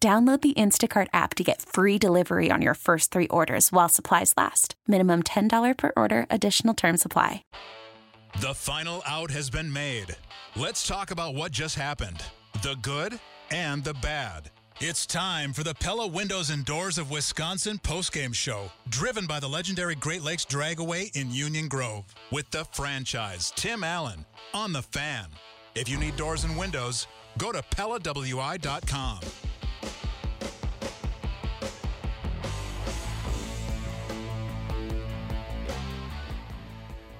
Download the Instacart app to get free delivery on your first 3 orders while supplies last. Minimum $10 per order. Additional terms apply. The final out has been made. Let's talk about what just happened. The good and the bad. It's time for the Pella Windows and Doors of Wisconsin postgame show, driven by the legendary Great Lakes Dragway in Union Grove, with the franchise, Tim Allen, on The Fan. If you need doors and windows, go to PellaWI.com.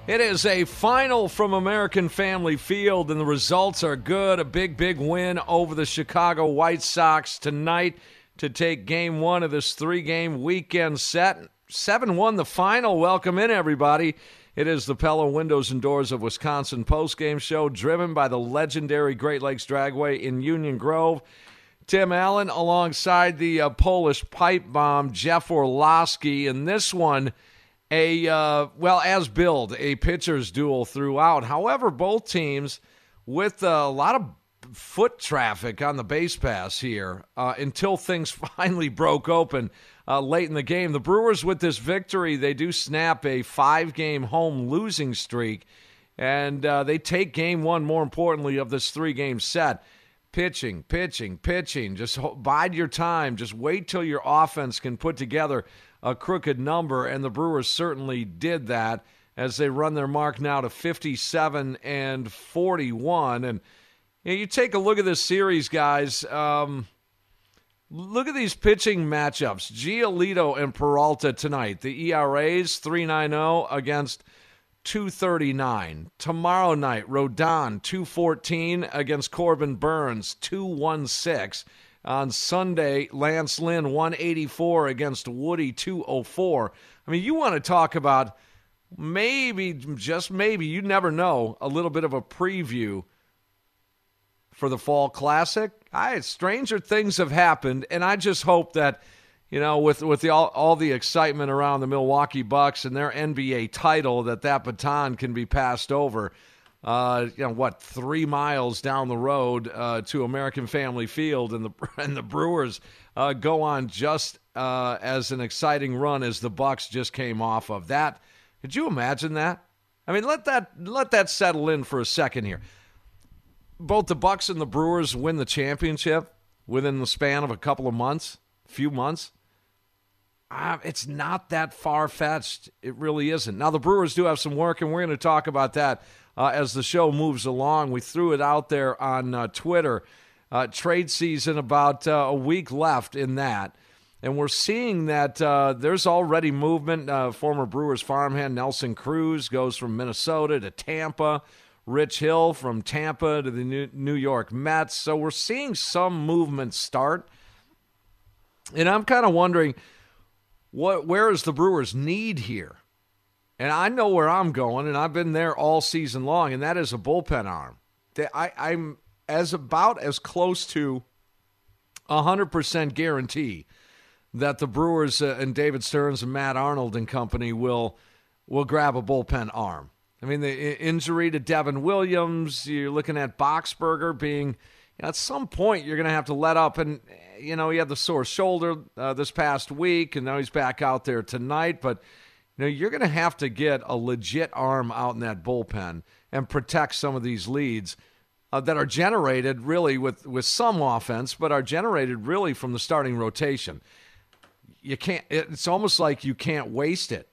It is a final from American Family Field, and the results are good. A big, big win over the Chicago White Sox tonight to take Game 1 of this 3-game weekend set. 7-1 the final. Welcome in, everybody. It is the Pella Windows and Doors of Wisconsin postgame show, driven by the legendary Great Lakes Dragway in Union Grove. Tim Allen alongside the Polish pipe bomb, Jeff Orlowski, and this one, a pitcher's duel throughout. However, both teams with a lot of foot traffic on the base pass here until things finally broke open late in the game. The Brewers, with this victory, they do snap a 5-game home losing streak, and they take Game 1, more importantly, of this 3-game set. Pitching. Just bide your time. Just wait till your offense can put together a crooked number, and the Brewers certainly did that as they run their mark now to 57-41. And you take a look at this series, guys. Look at these pitching matchups. Giolito and Peralta tonight. The ERAs, 3.90 against 2.39. Tomorrow night, Rodon, 2.14 against Corbin Burnes, 2.16. On Sunday, Lance Lynn, 184 against Woody, 204. I mean, you want to talk about maybe, just maybe, you never know, a little bit of a preview for the Fall Classic. Stranger things have happened, and I just hope that, with the, all the excitement around the Milwaukee Bucks and their NBA title, that baton can be passed over. 3 miles down the road to American Family Field, and the Brewers go on just as an exciting run as the Bucks just came off of that. Could you imagine that? I mean, let that settle in for a second here. Both the Bucks and the Brewers win the championship within the span of a few months. It's not that far-fetched. It really isn't. Now, the Brewers do have some work, and we're going to talk about that as the show moves along. We threw it out there on Twitter. Trade season, about a week left in that. And we're seeing that there's already movement. Former Brewers farmhand Nelson Cruz goes from Minnesota to Tampa. Rich Hill from Tampa to the New York Mets. So we're seeing some movement start. And I'm kind of wondering, where is the Brewers' need here? And I know where I'm going, and I've been there all season long, and that is a bullpen arm. I'm about as close to 100% guarantee that the Brewers and David Stearns and Matt Arnold and company will grab a bullpen arm. I mean, the injury to Devin Williams, you're looking at Boxberger being, at some point you're going to have to let up, and he had the sore shoulder this past week, and now he's back out there tonight, but you're going to have to get a legit arm out in that bullpen and protect some of these leads that are generated really with some offense, but are generated really from the starting rotation. You can't. It's almost like you can't waste it.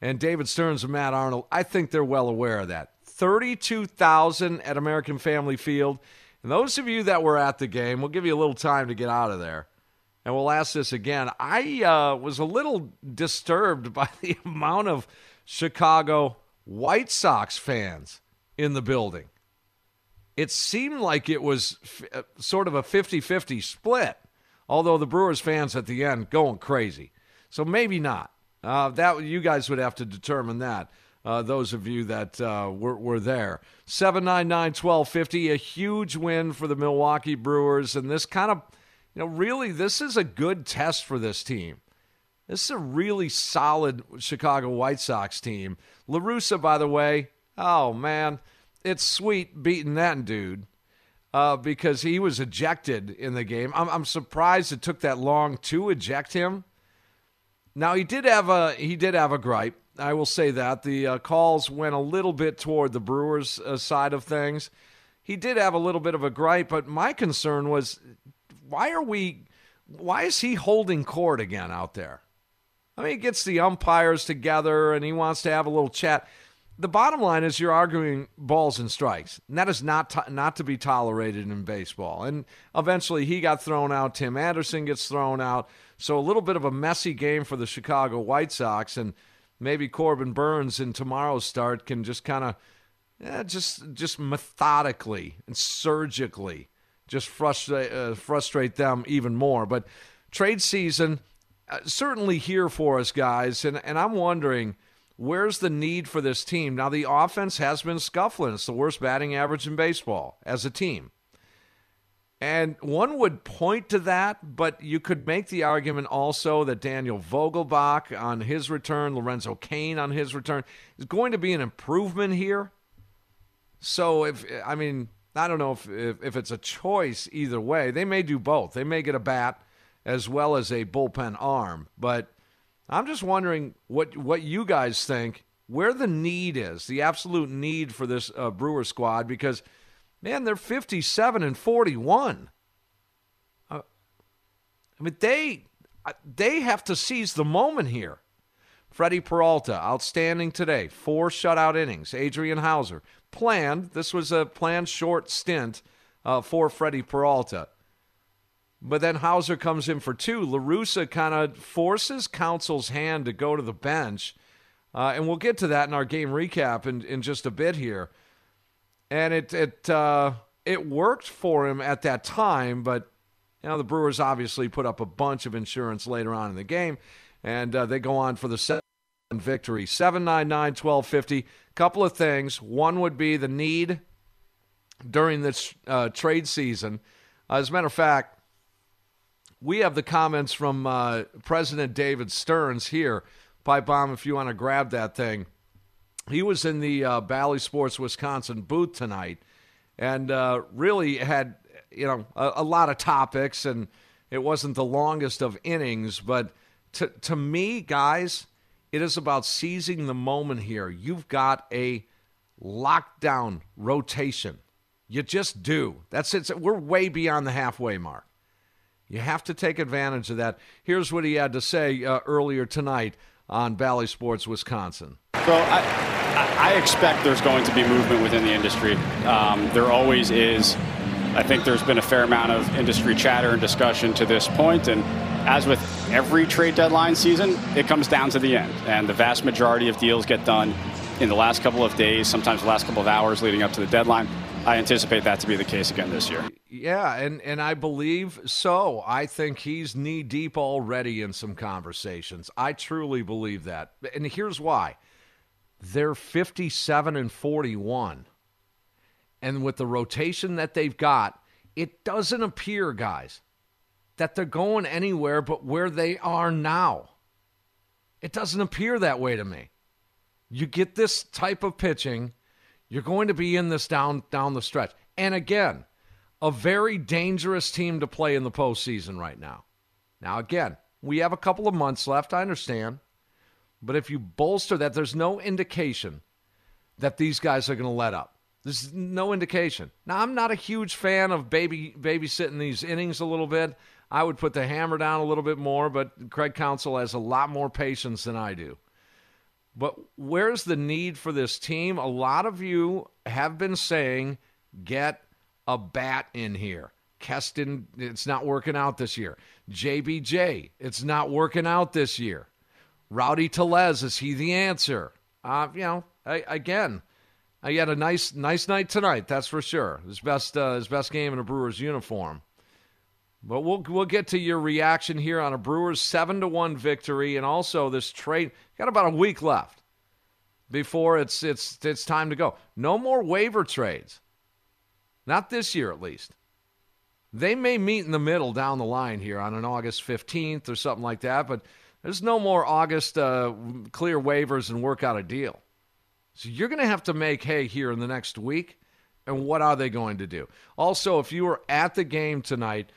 And David Stearns and Matt Arnold, I think they're well aware of that. 32,000 at American Family Field. And those of you that were at the game, we'll give you a little time to get out of there. And we'll ask this again. I was a little disturbed by the amount of Chicago White Sox fans in the building. It seemed like it was sort of a 50-50 split, although the Brewers fans at the end going crazy. So maybe not. That you guys would have to determine that, those of you that were there. 799-1250, a huge win for the Milwaukee Brewers, and this kind of, you know, really, this is a good test for this team. This is a really solid Chicago White Sox team. La Russa, by the way, oh, man, it's sweet beating that dude because he was ejected in the game. I'm surprised it took that long to eject him. Now, he did have a gripe. I will say that. The calls went a little bit toward the Brewers side of things. He did have a little bit of a gripe, but my concern was, why is he holding court again out there? I mean, he gets the umpires together and he wants to have a little chat. The bottom line is you're arguing balls and strikes, and that is not to be tolerated in baseball. And eventually he got thrown out. Tim Anderson gets thrown out. So a little bit of a messy game for the Chicago White Sox, and maybe Corbin Burnes in tomorrow's start can just kind of just methodically and surgically just frustrate them even more. But trade season, certainly here for us, guys. And I'm wondering, where's the need for this team? Now, the offense has been scuffling. It's the worst batting average in baseball as a team. And one would point to that, but you could make the argument also that Daniel Vogelbach on his return, Lorenzo Cain on his return, is going to be an improvement here. So, I don't know if it's a choice either way. They may do both. They may get a bat as well as a bullpen arm. But I'm just wondering what you guys think, where the need is, the absolute need for this Brewer squad, because, man, they're 57-41. They have to seize the moment here. Freddy Peralta, outstanding today. 4 shutout innings. Adrian Houser. This was a planned short stint for Freddy Peralta. But then Houser comes in for 2. La Russa kind of forces Counsell's hand to go to the bench. And we'll get to that in our game recap in just a bit here. And it worked for him at that time, but you know the Brewers obviously put up a bunch of insurance later on in the game. And they go on for the second victory. 799-1250. Couple of things. One would be the need during this trade season. As a matter of fact, we have the comments from President David Stearns here. Pipe bomb, if you want to grab that thing. He was in the Bally Sports Wisconsin booth tonight and really had a lot of topics, and it wasn't the longest of innings, but To me, guys, it is about seizing the moment here. You've got a lockdown rotation. You just do. That's it. We're way beyond the halfway mark. You have to take advantage of that. Here's what he had to say earlier tonight on Bally Sports Wisconsin. So I expect there's going to be movement within the industry. There always is. I think there's been a fair amount of industry chatter and discussion to this point, and as with every trade deadline season, it comes down to the end, and the vast majority of deals get done in the last couple of days, sometimes the last couple of hours leading up to the deadline. I anticipate that to be the case again this year. Yeah, and I believe so. I think he's knee-deep already in some conversations. I truly believe that, and here's why. They're 57-41, and with the rotation that they've got, it doesn't appear, guys, that they're going anywhere but where they are now. It doesn't appear that way to me. You get this type of pitching, you're going to be in this down the stretch. And again, a very dangerous team to play in the postseason right now. Now, again, we have a couple of months left, I understand. But if you bolster that, there's no indication that these guys are going to let up. There's no indication. Now, I'm not a huge fan of babysitting these innings a little bit. I would put the hammer down a little bit more, but Craig Counsell has a lot more patience than I do. But where's the need for this team? A lot of you have been saying, get a bat in here. Keston, it's not working out this year. JBJ, it's not working out this year. Rowdy Tellez, is he the answer? He had a nice night tonight, that's for sure. His best game in a Brewers uniform. But we'll get to your reaction here on a Brewers 7-1 victory, and also this trade. Got about a week left before it's time to go. No more waiver trades, not this year at least. They may meet in the middle down the line here on an August 15th or something like that, but there's no more August clear waivers and work out a deal. So you're going to have to make hay here in the next week. And what are they going to do? Also, if you were at the game tonight,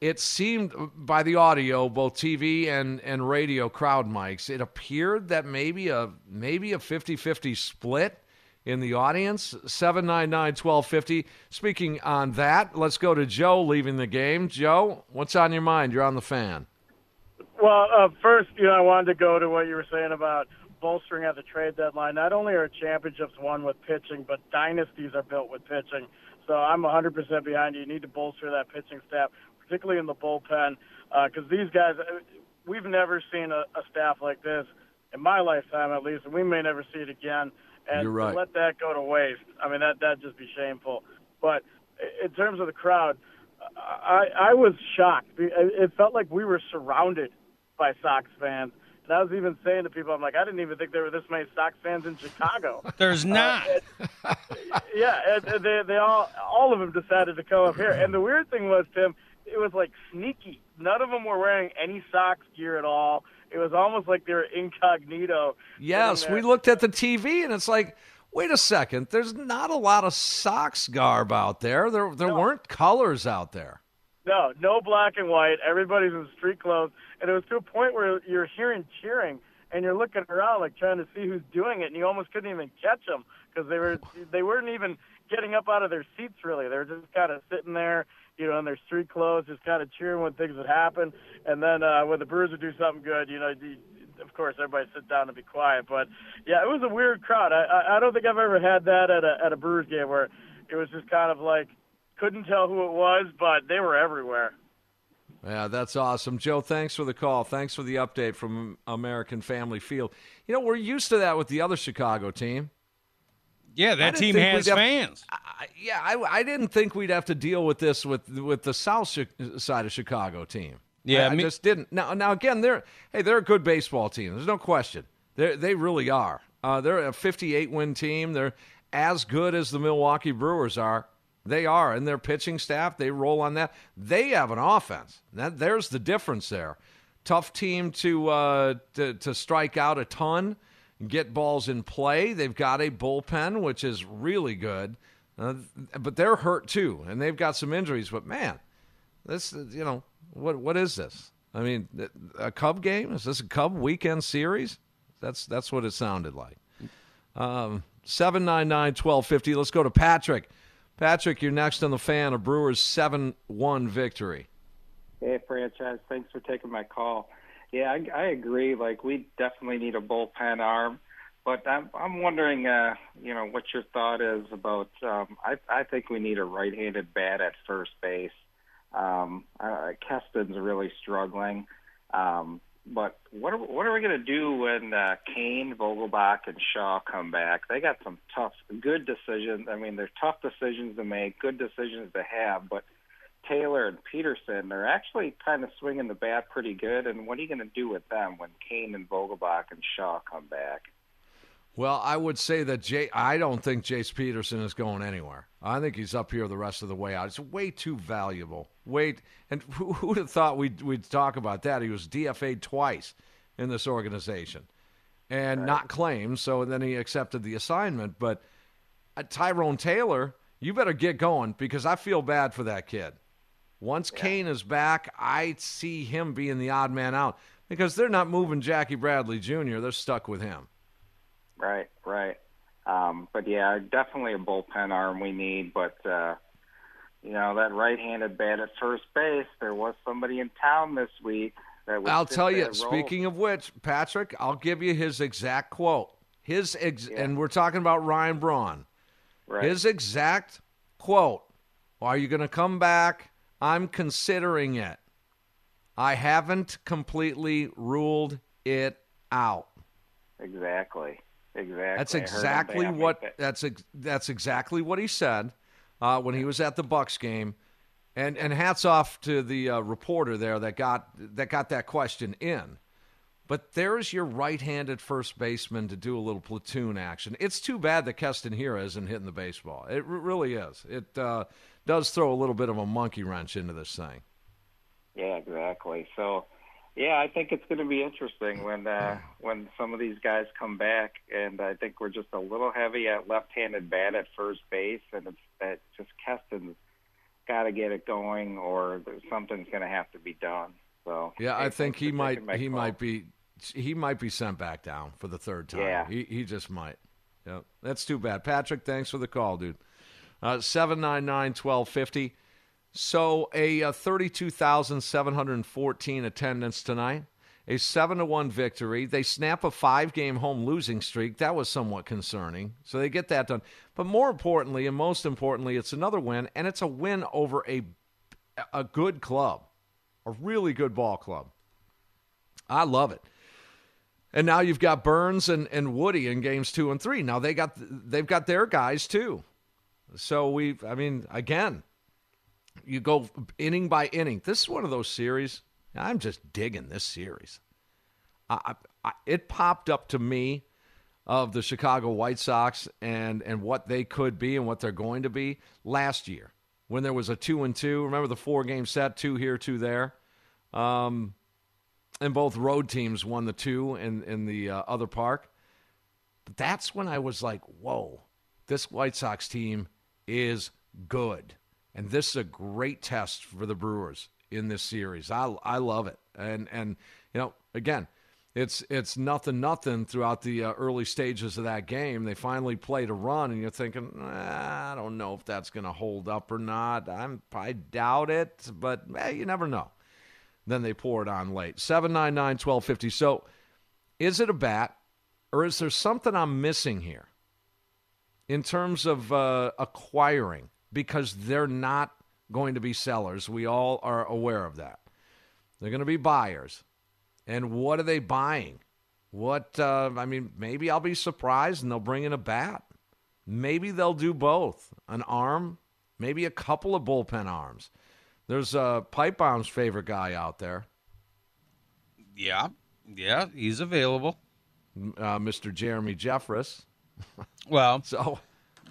it seemed by the audio, both TV and radio crowd mics, it appeared that maybe a 50-50 split in the audience. 799-1250. Speaking on that, let's go to Joe leaving the game. Joe, what's on your mind? You're on the fan. Well, first, I wanted to go to what you were saying about bolstering at the trade deadline. Not only are championships won with pitching, but dynasties are built with pitching. So I'm 100% behind you. You need to bolster that pitching staff, particularly in the bullpen, because these guys, we've never seen a staff like this in my lifetime, at least, and we may never see it again. And you're right. Let that go to waste. I mean, that'd just be shameful. But in terms of the crowd, I was shocked. It felt like we were surrounded by Sox fans. And I was even saying to people, I'm like, I didn't even think there were this many Sox fans in Chicago. There's not. They all of them decided to come up here. And the weird thing was, Tim, it was like sneaky. None of them were wearing any Sox gear at all. It was almost like they were incognito. Yes, we looked at the TV, and it's like, wait a second. There's not a lot of Sox garb out there. There weren't colors out there. No black and white. Everybody's in street clothes. And it was to a point where you're hearing cheering, and you're looking around like trying to see who's doing it, and you almost couldn't even catch them because they weren't even getting up out of their seats, really. They were just kind of sitting there, in their street clothes, just kind of cheering when things would happen. And then when the Brewers would do something good, of course, everybody sit down and be quiet. But, yeah, it was a weird crowd. I don't think I've ever had that at a Brewers game where it was just kind of like couldn't tell who it was, but they were everywhere. Yeah, that's awesome. Joe, thanks for the call. Thanks for the update from American Family Field. We're used to that with the other Chicago team. Yeah, that team has fans. I didn't think we'd have to deal with this with the south side of Chicago team. Yeah, I just didn't. Now again, they're a good baseball team. There's no question. They really are. They're a 58-win team. They're as good as the Milwaukee Brewers are. They are, and their pitching staff, they roll on that. They have an offense. There's the difference there. Tough team to strike out a ton. Get balls in play. They've got a bullpen, which is really good, but they're hurt too, and they've got some injuries. But man, this what is this? I mean, a Cub game? Is this a Cub weekend series? That's what it sounded like. 799-1250. Let's go to Patrick. Patrick, you're next on the fan of Brewers 7-1 victory. Hey, franchise, thanks for taking my call. Yeah, I agree. Like, we definitely need a bullpen arm, but I'm wondering, what your thought is about. I think we need a right-handed bat at first base. Keston's really struggling, but what are we going to do when Cain, Vogelbach, and Shaw come back? They got some tough, good decisions. I mean, they're tough decisions to make, good decisions to have, but Taylor and Peterson are actually kind of swinging the bat pretty good. And what are you going to do with them when Cain and Vogelbach and Shaw come back? Well, I would say that I don't think Jace Peterson is going anywhere. I think he's up here the rest of the way out. It's way too valuable. Wait, and who would have thought we'd talk about that? He was DFA'd twice in this organization and not claimed. So then he accepted the assignment. But Tyrone Taylor, you better get going because I feel bad for that kid. Once Cain is back, I see him being the odd man out because they're not moving Jackie Bradley Jr. They're stuck with him. Right. But, yeah, definitely a bullpen arm we need. But, you know, that right-handed bat at first base, there was somebody in town this week. I'll tell you, speaking of which, Patrick, I'll give you his exact quote. And we're talking about Ryan Braun. Right. His exact quote, are you going to come back? I'm considering it. I haven't completely ruled it out. Exactly. That's exactly what he said when he was at the Bucks game. And hats off to the reporter there that got that question in. But there's your right-handed first baseman to do a little platoon action. It's too bad that Keston Hiura isn't hitting the baseball. It really is. It does throw a little bit of a monkey wrench into this thing. Yeah, exactly. So, yeah, I think it's going to be interesting when some of these guys come back. And I think we're just a little heavy at left-handed bat at first base. And it's that just Keston's got to get it going, or something's going to have to be done. So yeah, I think he might be sent back down for the third time. Yeah. He just might. Yeah, that's too bad. Patrick, thanks for the call, dude. 799-1250. So a 32,714 attendance tonight, a 7-1 victory. They snap a 5-game home losing streak. That was somewhat concerning. So they get that done. But more importantly, and most importantly, it's another win, and it's a win over a good club, a really good ball club. I love it. And now you've got Burnes and Woody in games 2 and 3. Now they've got their guys too. So again, you go inning by inning. This is one of those series. I'm just digging this series. It popped up to me of the Chicago White Sox and what they could be and what they're going to be last year when there was a 2-2. Remember the 4-game set, 2 here, 2 there? And both road teams won the 2 in the other park. But that's when I was like, whoa, this White Sox team is good. And this is a great test for the Brewers in this series. I love it. And you know, again, it's nothing throughout the early stages of that game. They finally played a run, and you're thinking, I don't know if that's going to hold up or not. I doubt it, but you never know. Then they pour it on late. 799-1250. So is it a bat, or is there something I'm missing here in terms of acquiring? Because they're not going to be sellers. We all are aware of that. They're going to be buyers. And what are they buying? Maybe I'll be surprised and they'll bring in a bat. Maybe they'll do both. An arm, maybe a couple of bullpen arms. There's Pipe Bomb's favorite guy out there. Yeah, he's available. Mr. Jeremy Jeffress. Well. So...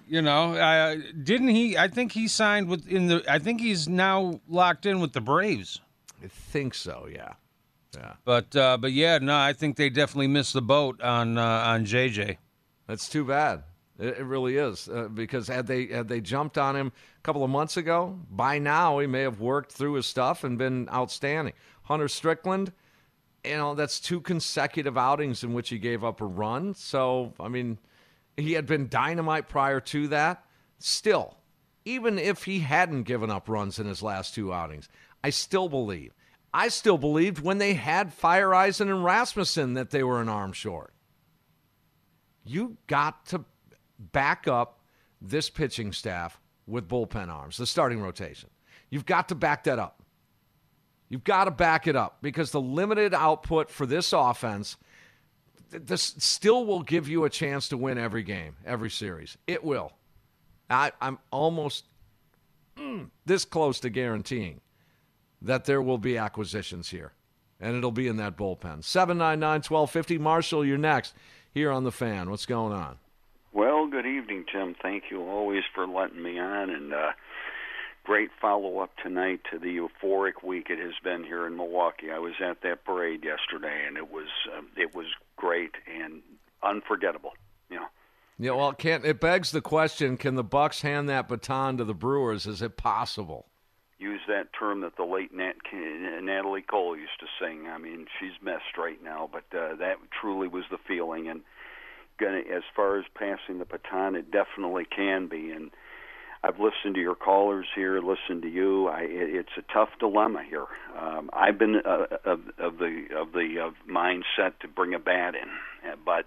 You know, didn't he? I think he signed I think he's now locked in with the Braves. I think so. Yeah. But yeah, no, I think they definitely missed the boat on JJ. That's too bad. It really is because had they jumped on him a couple of months ago, by now he may have worked through his stuff and been outstanding. Hunter Strickland, you know, that's 2 consecutive outings in which he gave up a run. So I mean. He had been dynamite prior to that. Still, even if he hadn't given up runs in his last 2 outings, I still believed when they had Fireisen and Rasmussen that they were an arm short. You got to back up this pitching staff with bullpen arms, the starting rotation. You've got to back that up. You've got to back it up because the limited output for this offense – this still will give you a chance to win every game, every series. It will. I'm almost this close to guaranteeing that there will be acquisitions here, and it'll be in that bullpen. 799-1250. Marshall, you're next here on The Fan. What's going on? Well, good evening, Tim. Thank you always for letting me on, and great follow-up tonight to the euphoric week it has been here in Milwaukee. I was at that parade yesterday, and it was great and unforgettable. You know. Yeah, well, it begs the question: can the Bucks hand that baton to the Brewers? Is it possible? Use that term that the late Natalie Cole used to sing. I mean, she's messed right now, but that truly was the feeling. And going to, as far as passing the baton, it definitely can be. And I've listened to your callers here, listened to you. It's a tough dilemma here. I've been of the mindset to bring a bat in, but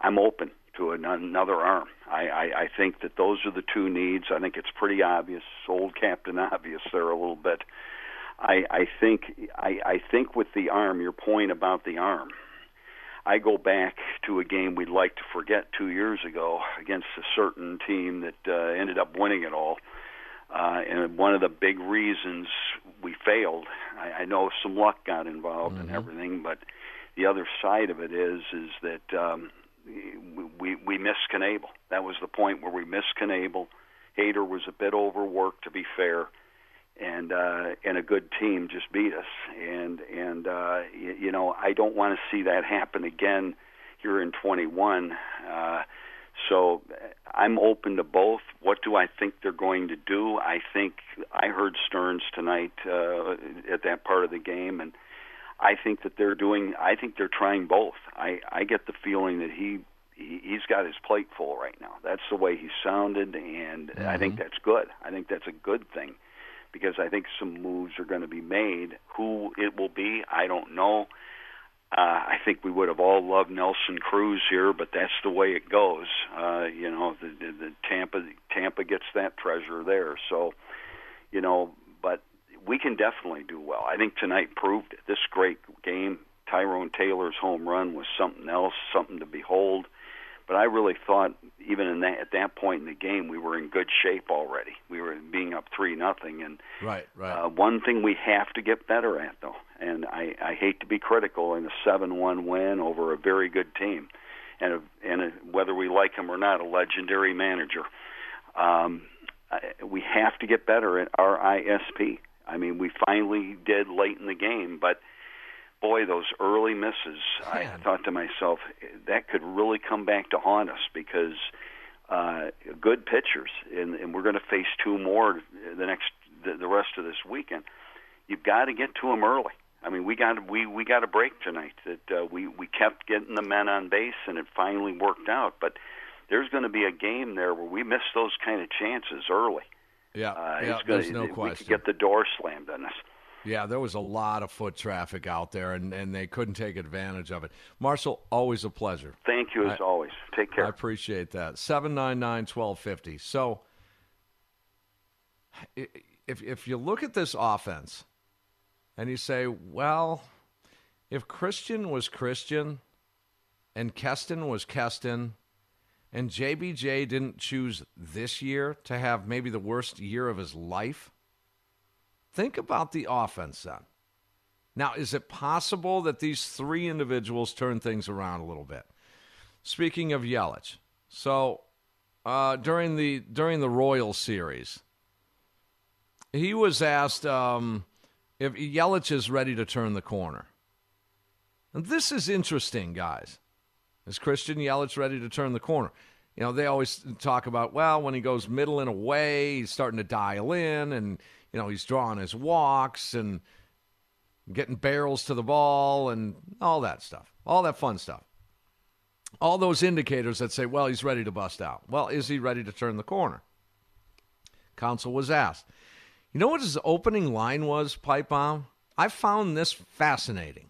I'm open to another arm. I think that those are the two needs. I think it's pretty obvious, old Captain Obvious there a little bit. I think with the arm, your point about the arm, I go back to a game we'd like to forget 2 years ago against a certain team that ended up winning it all. And one of the big reasons we failed, I know some luck got involved and everything, but the other side of it is that we missed Knebel. That was the point where we missed Knebel. Hader was a bit overworked, to be fair. And a good team just beat us, and you know, I don't want to see that happen again here in 21. So I'm open to both. What do I think they're going to do? I think I heard Stearns tonight at that part of the game, and I think that they're doing. I think they're trying both. I get the feeling that he's got his plate full right now. That's the way he sounded, and I think that's good. I think that's a good thing, because I think some moves are going to be made. Who it will be, I don't know. I think we would have all loved Nelson Cruz here, but that's the way it goes. You know, the Tampa gets that treasure there. So, you know, but we can definitely do well. I think tonight proved it. This great game, Tyrone Taylor's home run was something else, something to behold. But I really thought, even in that, at that point in the game, we were in good shape already. We were being up 3-0, and one thing we have to get better at, though, and I hate to be critical in a 7-1 win over a very good team, and whether we like him or not, a legendary manager. We have to get better at our ISP. I mean, we finally did late in the game, but boy, those early misses, I thought to myself, that could really come back to haunt us, because good pitchers, and we're going to face two more the rest of this weekend. You've got to get to them early. I mean, we got a break tonight that we kept getting the men on base, and it finally worked out. But there's going to be a game there where we miss those kind of chances early. There's no question. We could get the door slammed on us. Yeah, there was a lot of foot traffic out there, and they couldn't take advantage of it. Marshall, always a pleasure. Thank you, as always. Take care. I appreciate that. 799-1250. So if you look at this offense and you say, well, if Christian was Christian and Keston was Keston and JBJ didn't choose this year to have maybe the worst year of his life, think about the offense then. Now, is it possible that these three individuals turn things around a little bit? Speaking of Yelich, so during the Royal series, he was asked if Yelich is ready to turn the corner. And this is interesting, guys. Is Christian Yelich ready to turn the corner? You know, they always talk about, well, when he goes middle and away, he's starting to dial in, and you know, he's drawing his walks and getting barrels to the ball and all that stuff, all that fun stuff. All those indicators that say, well, he's ready to bust out. Well, is he ready to turn the corner? Counsell was asked. You know what his opening line was, Pipe Bomb? I found this fascinating,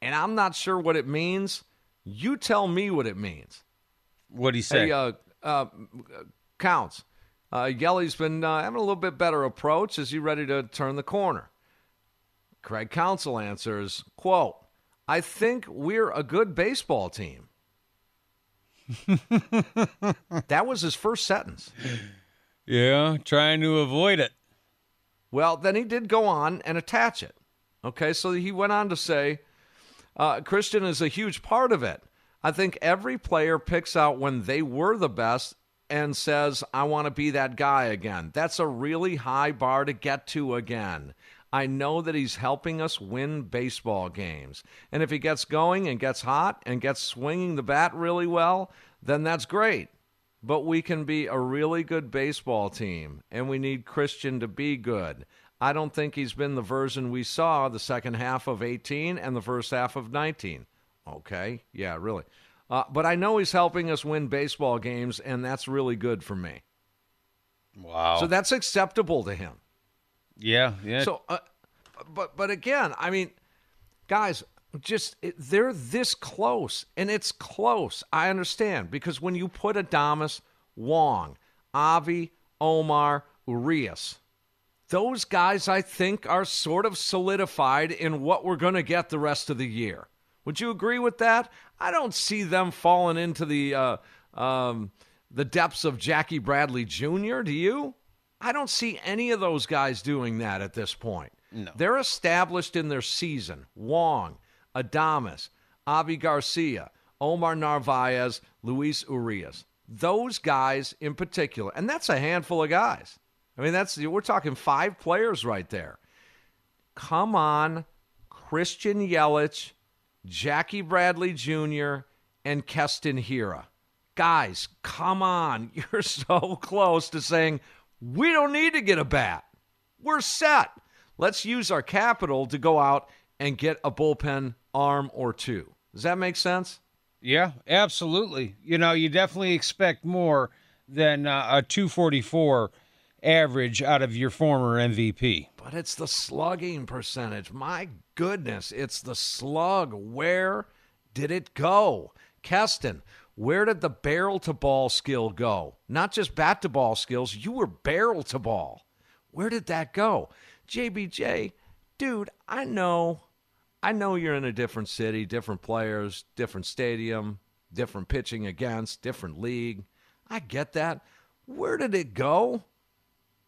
and I'm not sure what it means. You tell me what it means. What'd he say? Hey, Counts. Yelly's been having a little bit better approach. Is he ready to turn the corner? Craig Counsell answers, quote, I think we're a good baseball team. That was his first sentence. Yeah, trying to avoid it. Well, then he did go on and attach it. Okay, so he went on to say, Christian is a huge part of it. I think every player picks out when they were the best and says, I want to be that guy again. That's a really high bar to get to again. I know that he's helping us win baseball games. And if he gets going and gets hot and gets swinging the bat really well, then that's great. But we can be a really good baseball team, and we need Christian to be good. I don't think he's been the version we saw the second half of 18 and the first half of 19. Okay, yeah, really. But I know he's helping us win baseball games, and that's really good for me. Wow. So that's acceptable to him. Yeah, yeah. So, but again, I mean, guys, they're this close, and it's close. I understand, because when you put Adames, Wong, Avi, Omar, Urias, those guys I think are sort of solidified in what we're going to get the rest of the year. Would you agree with that? I don't see them falling into the depths of Jackie Bradley Jr., do you? I don't see any of those guys doing that at this point. No. They're established in their season. Wong, Adames, Avi Garcia, Omar Narvaez, Luis Urias. Those guys in particular, and that's a handful of guys. I mean, we're talking 5 players right there. Come on, Christian Yelich, Jackie Bradley Jr., and Keston Hiura. Guys, come on. You're so close to saying, we don't need to get a bat. We're set. Let's use our capital to go out and get a bullpen arm or two. Does that make sense? Yeah, absolutely. You know, you definitely expect more than a 244 average out of your former MVP. But it's the slugging percentage. My goodness, it's the slug. Where did it go? Keston, where did the barrel-to-ball skill go? Not just bat-to-ball skills. You were barrel-to-ball. Where did that go? JBJ, dude, I know you're in a different city, different players, different stadium, different pitching against, different league. I get that. Where did it go?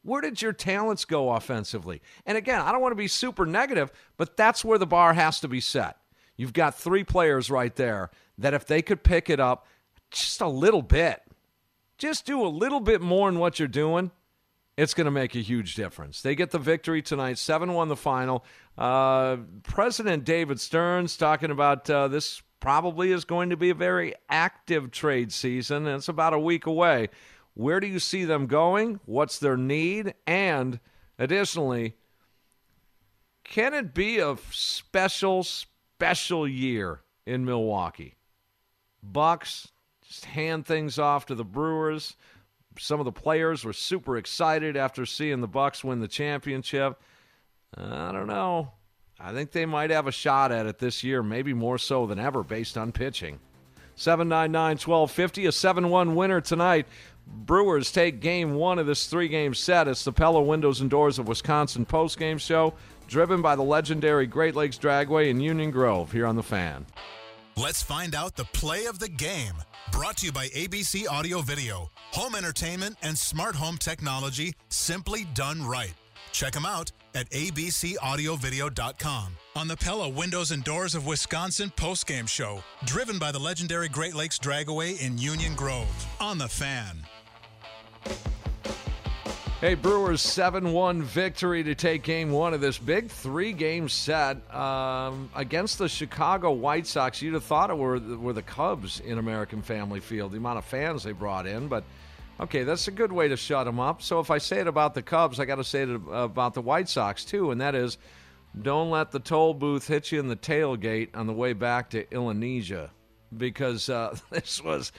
Where did your talents go offensively? And again, I don't want to be super negative, but that's where the bar has to be set. You've got 3 players right there that if they could pick it up just a little bit, just do a little bit more in what you're doing, it's going to make a huge difference. They get the victory tonight, 7-1 the final. President David Stearns talking about this probably is going to be a very active trade season, and it's about a week away. Where do you see them going? What's their need? And additionally, can it be a special year in Milwaukee? Bucks just hand things off to the Brewers. Some of the players were super excited after seeing the Bucks win the championship. I don't know. I think they might have a shot at it this year, maybe more so than ever based on pitching. 799-1250, a 7-1 winner tonight. Brewers take game 1 of this 3-game set. It's the Pella Windows and Doors of Wisconsin postgame show, driven by the legendary Great Lakes Dragway in Union Grove here on The Fan. Let's find out the play of the game. Brought to you by ABC Audio Video. Home entertainment and smart home technology simply done right. Check them out at abcaudiovideo.com. On the Pella Windows and Doors of Wisconsin postgame show, driven by the legendary Great Lakes Dragway in Union Grove. On The Fan. Hey, Brewers, 7-1 victory to take game 1 of this big 3-game set against the Chicago White Sox. You'd have thought it were the Cubs in American Family Field, the amount of fans they brought in. But, okay, that's a good way to shut them up. So if I say it about the Cubs, I got to say it about the White Sox, too, and that is don't let the toll booth hit you in the tailgate on the way back to Illinois, because this was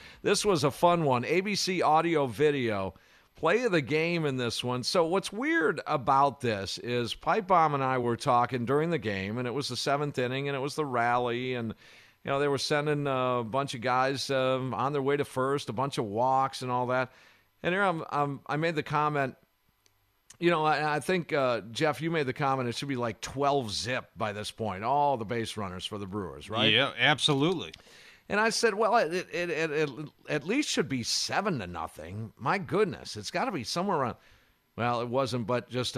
a fun one. ABC Audio Video. Play of the game in this one. So what's weird about this is Pipe Bomb and I were talking during the game, and it was the 7th inning, and it was the rally, and you know they were sending a bunch of guys on their way to first, a bunch of walks and all that. And here I made the comment, you know, I think, Jeff, you made the comment it should be like 12-zip by this point, all the base runners for the Brewers, right? Yeah, absolutely. And I said, well, it at least should be 7-0. My goodness, it's got to be somewhere around. Well, it wasn't, but just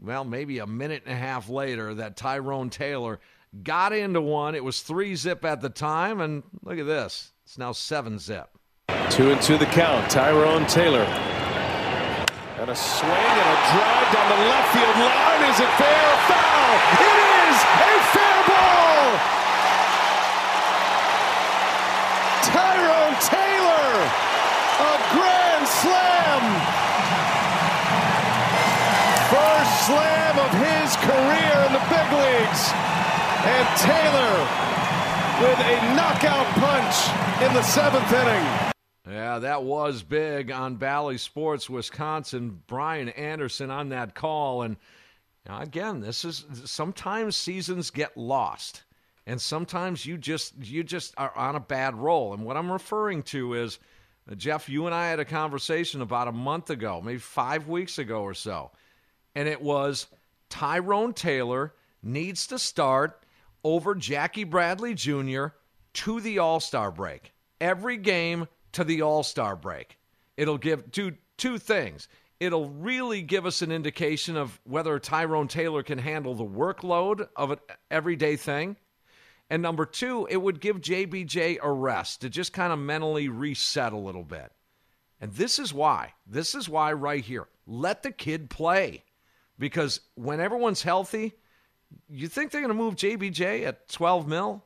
maybe a minute and a half later that Tyrone Taylor got into one. It was 3-zip at the time, and look at this. It's now 7-zip. 2-2 the count. Tyrone Taylor. And a swing and a drive down the left field line. Is it fair or foul? It is a fair ball. Tyrone Taylor, a grand slam. First slam of his career in the big leagues. And Taylor with a knockout punch in the seventh inning. Yeah, that was big on Bally Sports Wisconsin. Bryan Anderson on that call. And again, this is sometimes seasons get lost. And sometimes you just are on a bad roll. And what I'm referring to is, Jeff, you and I had a conversation about a month ago, maybe 5 weeks ago or so, and it was Tyrone Taylor needs to start over Jackie Bradley Jr. to the All-Star break. Every game to the All-Star break. It'll give two things. It'll really give us an indication of whether Tyrone Taylor can handle the workload of an everyday thing. And number two, it would give JBJ a rest to just kind of mentally reset a little bit. And this is why. This is why right here. Let the kid play. Because when everyone's healthy, you think they're going to move JBJ at $12 million?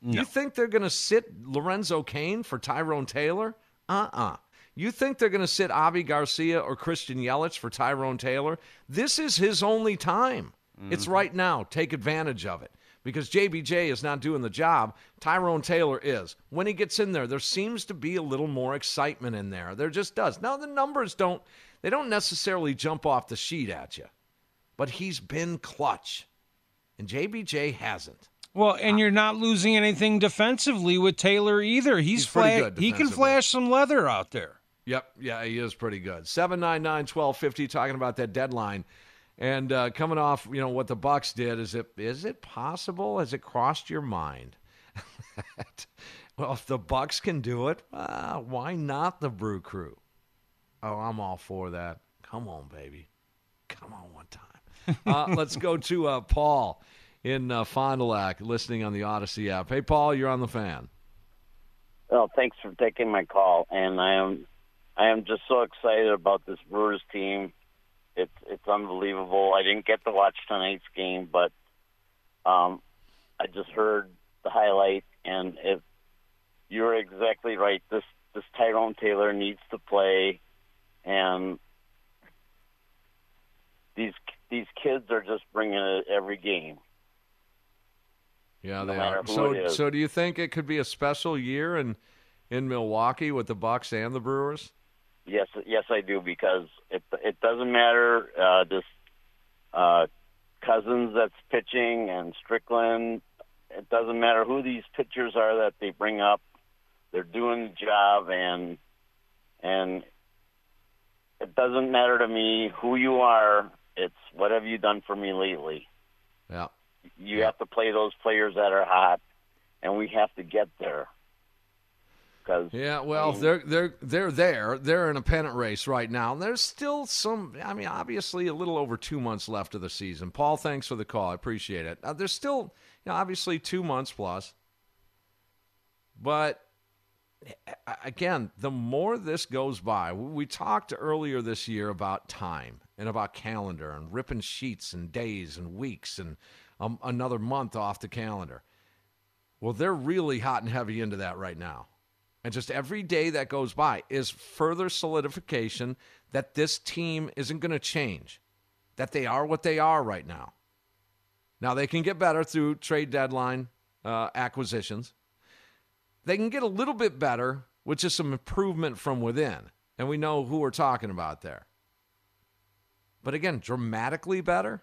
No. You think they're going to sit Lorenzo Cain for Tyrone Taylor? Uh-uh. You think they're going to sit Avi Garcia or Christian Yelich for Tyrone Taylor? This is his only time. Mm-hmm. It's right now. Take advantage of it. Because JBJ is not doing the job. Tyrone Taylor is. When he gets in there seems to be a little more excitement in there. There just does. Now, the numbers don't necessarily jump off the sheet at you. But he's been clutch. And JBJ hasn't. Well, and you're not losing anything defensively with Taylor either. He's pretty good defensively. He can flash some leather out there. Yep. Yeah, he is pretty good. 799-1250, talking about that deadline. And coming off, what the Bucks did, is it possible? Has it crossed your mind? Well, if the Bucks can do it, why not the Brew Crew? Oh, I'm all for that. Come on, baby. Come on one time. Let's go to Paul in Fond du Lac, listening on the Odyssey app. Hey, Paul, you're on the Fan. Well, thanks for taking my call. And I am just so excited about this Brewers team. It's unbelievable. I didn't get to watch tonight's game, but I just heard the highlight, and you're exactly right. This Tyrone Taylor needs to play, and these kids are just bringing it every game. Yeah, they are. So do you think it could be a special year in Milwaukee with the Bucks and the Brewers? Yes, I do, because it doesn't matter. This Cousins that's pitching and Strickland, it doesn't matter who these pitchers are that they bring up. They're doing the job, and it doesn't matter to me who you are. It's what have you done for me lately? Yeah, you have to play those players that are hot, and we have to get there. Yeah, well, they're there. They're in a pennant race right now. There's still some, obviously a little over 2 months left of the season. Paul, thanks for the call. I appreciate it. There's still, obviously 2 months plus. But, again, the more this goes by, we talked earlier this year about time and about calendar and ripping sheets and days and weeks and another month off the calendar. Well, they're really hot and heavy into that right now. And just every day that goes by is further solidification that this team isn't going to change, that they are what they are right now. Now, they can get better through trade deadline acquisitions. They can get a little bit better with just some improvement from within. And we know who we're talking about there. But again, dramatically better.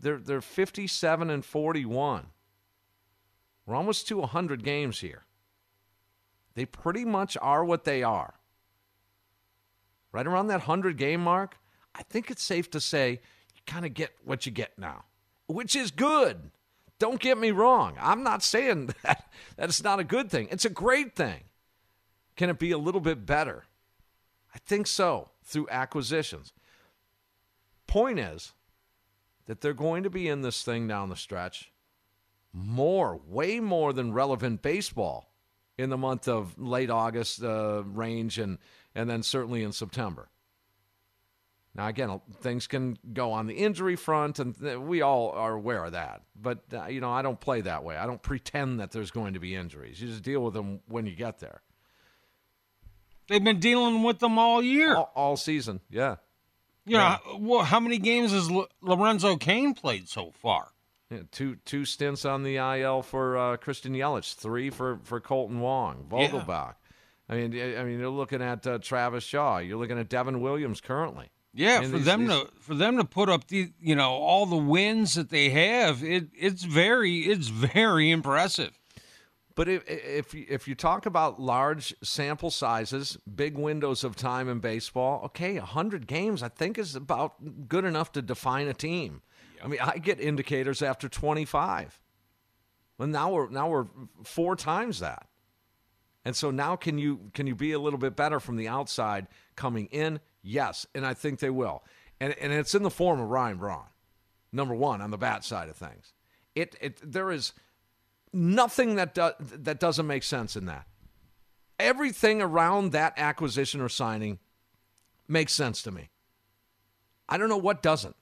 They're 57-41. We're almost to 100 games here. They pretty much are what they are. Right around that 100-game mark, I think it's safe to say you kind of get what you get now, which is good. Don't get me wrong. I'm not saying that it's not a good thing. It's a great thing. Can it be a little bit better? I think so, through acquisitions. Point is that they're going to be in this thing down the stretch way more than relevant baseball in the month of late August range and then certainly in September. Now, again, things can go on the injury front, and we all are aware of that. But, I don't play that way. I don't pretend that there's going to be injuries. You just deal with them when you get there. They've been dealing with them all year. All season, yeah. How many games has Lorenzo Cain played so far? Yeah, two stints on the IL for Christian Yelich, three for Colton Wong, Vogelbach. Yeah. I mean, you're looking at Travis Shaw. You're looking at Devin Williams currently. Yeah, and for them to put up the all the wins that they have, it's very impressive. But if you talk about large sample sizes, big windows of time in baseball, okay, 100 games I think is about good enough to define a team. Yep. I mean, I get indicators after 25. Well, now we're four times that. And so now can you be a little bit better from the outside coming in? Yes, and I think they will. And it's in the form of Ryan Braun, number one on the bat side of things. There is nothing that doesn't make sense in that. Everything around that acquisition or signing makes sense to me. I don't know what doesn't.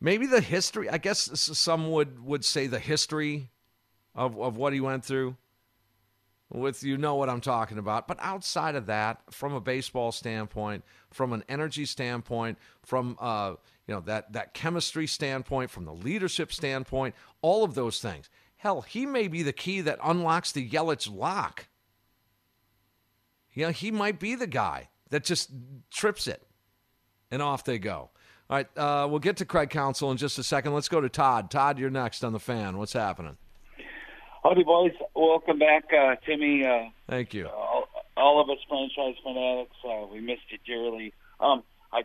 Maybe the history. I guess some would say the history of what he went through. With you know what I'm talking about. But outside of that, from a baseball standpoint, from an energy standpoint, from that chemistry standpoint, from the leadership standpoint, all of those things. Hell, he may be the key that unlocks the Yelich lock. He might be the guy that just trips it, and off they go. All right, we'll get to Craig Counsell in just a second. Let's go to Todd. Todd, you're next on The Fan. What's happening? Howdy, boys. Welcome back, Timmy. Thank you. All of us franchise fanatics, we missed you dearly. I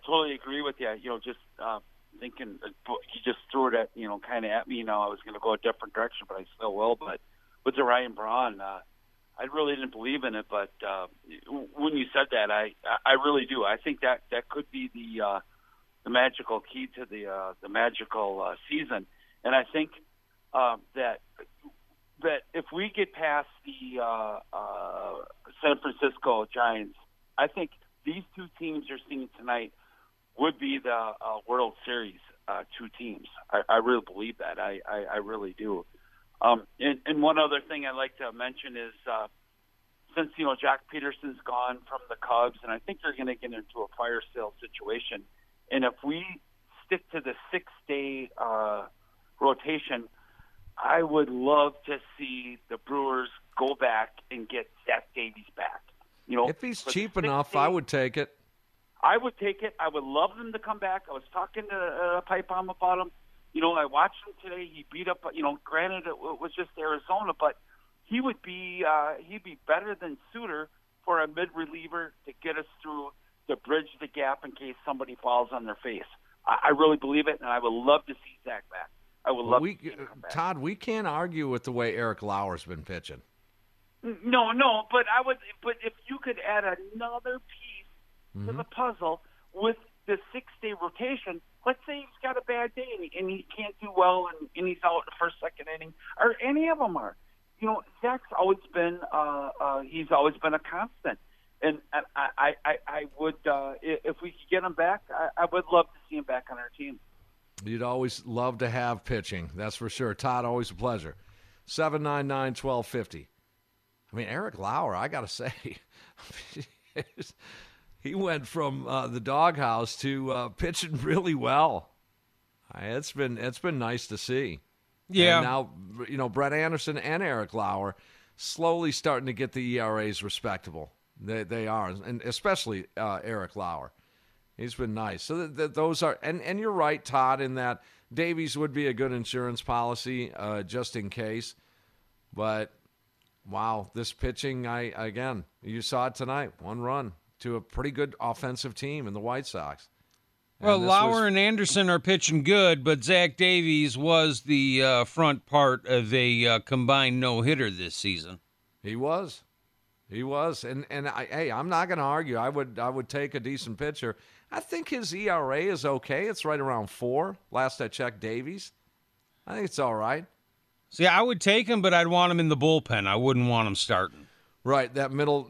totally agree with you. Thinking you just threw it at me. I was going to go a different direction, but I still will. But with the Ryan Braun, I really didn't believe in it. But when you said that, I really do. I think that could be the magical key to the magical season. And I think that if we get past the San Francisco Giants, I think these two teams you're seeing tonight would be the World Series two teams. I really believe that. I really do. And one other thing I'd like to mention is since, Jack Peterson's gone from the Cubs, and I think they're going to get into a fire sale situation, and if we stick to the six-day rotation, I would love to see the Brewers go back and get Zach Davies back. If he's cheap enough, days, I would take it. I would love them to come back. I was talking to Pipe Bomb about him. I watched him today. He beat up, granted it was just Arizona, but he would be he'd be better than Suter for a mid-reliever to get us through, to bridge the gap in case somebody falls on their face. I really believe it, and I would love to see Zach back. I would love to see him come back. Todd, we can't argue with the way Eric Lauer's been pitching. No, but I would. But if you could add another piece to the puzzle with the six-day rotation, let's say he's got a bad day and he can't do well and he's out in the first, second inning, or any of them are. Zach's always been he's always been a constant, and I would if we could get him back, I would love to see him back on our team. You'd always love to have pitching, that's for sure. Todd, always a pleasure. 799-1250. I mean, Eric Lauer, I got to say, he went from the doghouse to pitching really well. It's been nice to see. Yeah. And now, Brett Anderson and Eric Lauer slowly starting to get the ERAs respectable. They are, and especially Eric Lauer. He's been nice. So those are, and you're right, Todd, in that Davies would be a good insurance policy just in case. But, wow, this pitching, again, you saw it tonight, one run to a pretty good offensive team in the White Sox. And well, Lauer and Anderson are pitching good, but Zach Davies was the front part of a combined no-hitter this season. He was. And I'm not going to argue. I would take a decent pitcher. I think his ERA is okay. It's right around 4. Last I checked, Davies. I think it's all right. See, I would take him, but I'd want him in the bullpen. I wouldn't want him starting. Right, that middle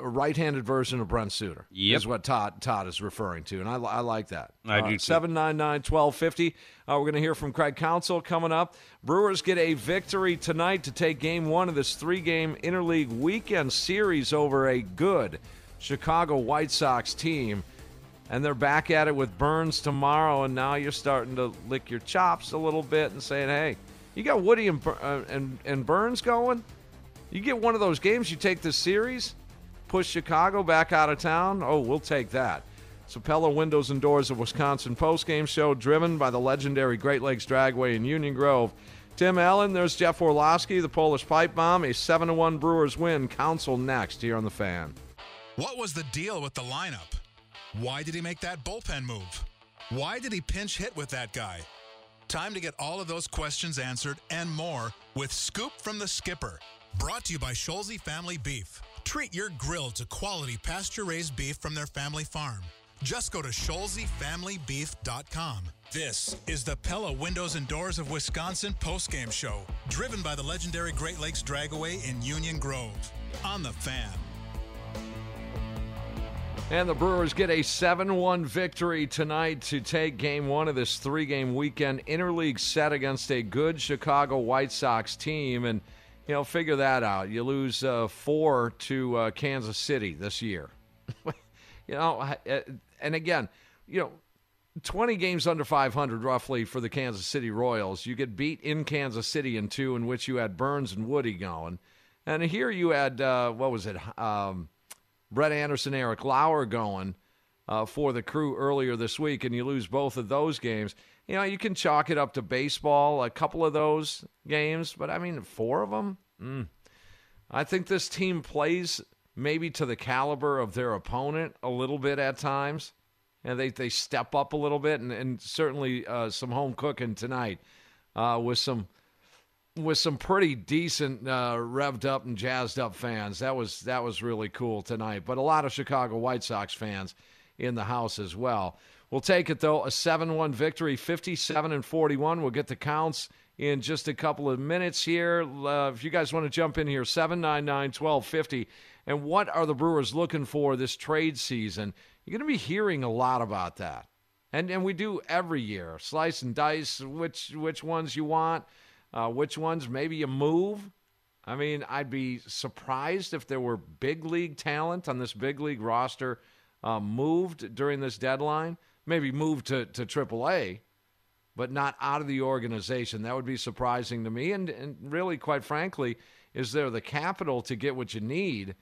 right-handed version of Brent Suter is what Todd is referring to, and I like that. I do, too. 799-1250. We're going to hear from Craig Counsell coming up. Brewers get a victory tonight to take Game 1 of this 3-game interleague weekend series over a good Chicago White Sox team. And they're back at it with Burnes tomorrow, and now you're starting to lick your chops a little bit and saying, hey, you got Woody and Burnes going? You get one of those games, you take this series, push Chicago back out of town, oh, we'll take that. So Pella Windows and Doors of Wisconsin postgame show, driven by the legendary Great Lakes Dragway in Union Grove. Tim Allen, there's Jeff Orlowski, the Polish Pipe Bomb, a 7-1 Brewers win. Counsell next here on The Fan. What was the deal with the lineup? Why did he make that bullpen move? Why did he pinch hit with that guy? Time to get all of those questions answered and more with Scoop from the Skipper. Brought to you by Scholze Family Beef. Treat your grill to quality pasture-raised beef from their family farm. Just go to ScholzeFamilyBeef.com. This is the Pella Windows and Doors of Wisconsin postgame show, driven by the legendary Great Lakes Dragway in Union Grove. On The Fan. And the Brewers get a 7-1 victory tonight to take Game 1 of this three-game weekend interleague set against a good Chicago White Sox team. And, you know, figure that out. You lose 4 to Kansas City this year. You know, and again, you know, 20 games under 500 roughly for the Kansas City Royals. You get beat in Kansas City in 2, in which you had Burnes and Woody going. And here you had, Brett Anderson, Eric Lauer going for the Crew earlier this week, and you lose both of those games. You know, you can chalk it up to baseball, a couple of those games, but I mean, 4 of them? I think this team plays maybe to the caliber of their opponent a little bit at times, and they step up a little bit, and certainly some home cooking tonight with some pretty decent revved up and jazzed up fans. That was really cool tonight, but a lot of Chicago White Sox fans in the house as well. We'll take it, though, a 7-1 victory, 57-41. We'll get the counts in just a couple of minutes here. If you guys want to jump in here, 799-1250. And what are the Brewers looking for this trade season? You're going to be hearing a lot about that. And we do every year, slice and dice which ones you want. Which ones maybe you move? I mean, I'd be surprised if there were big league talent on this big league roster moved during this deadline. Maybe moved to AAA, but not out of the organization. That would be surprising to me. And really, quite frankly, is there the capital to get what you need?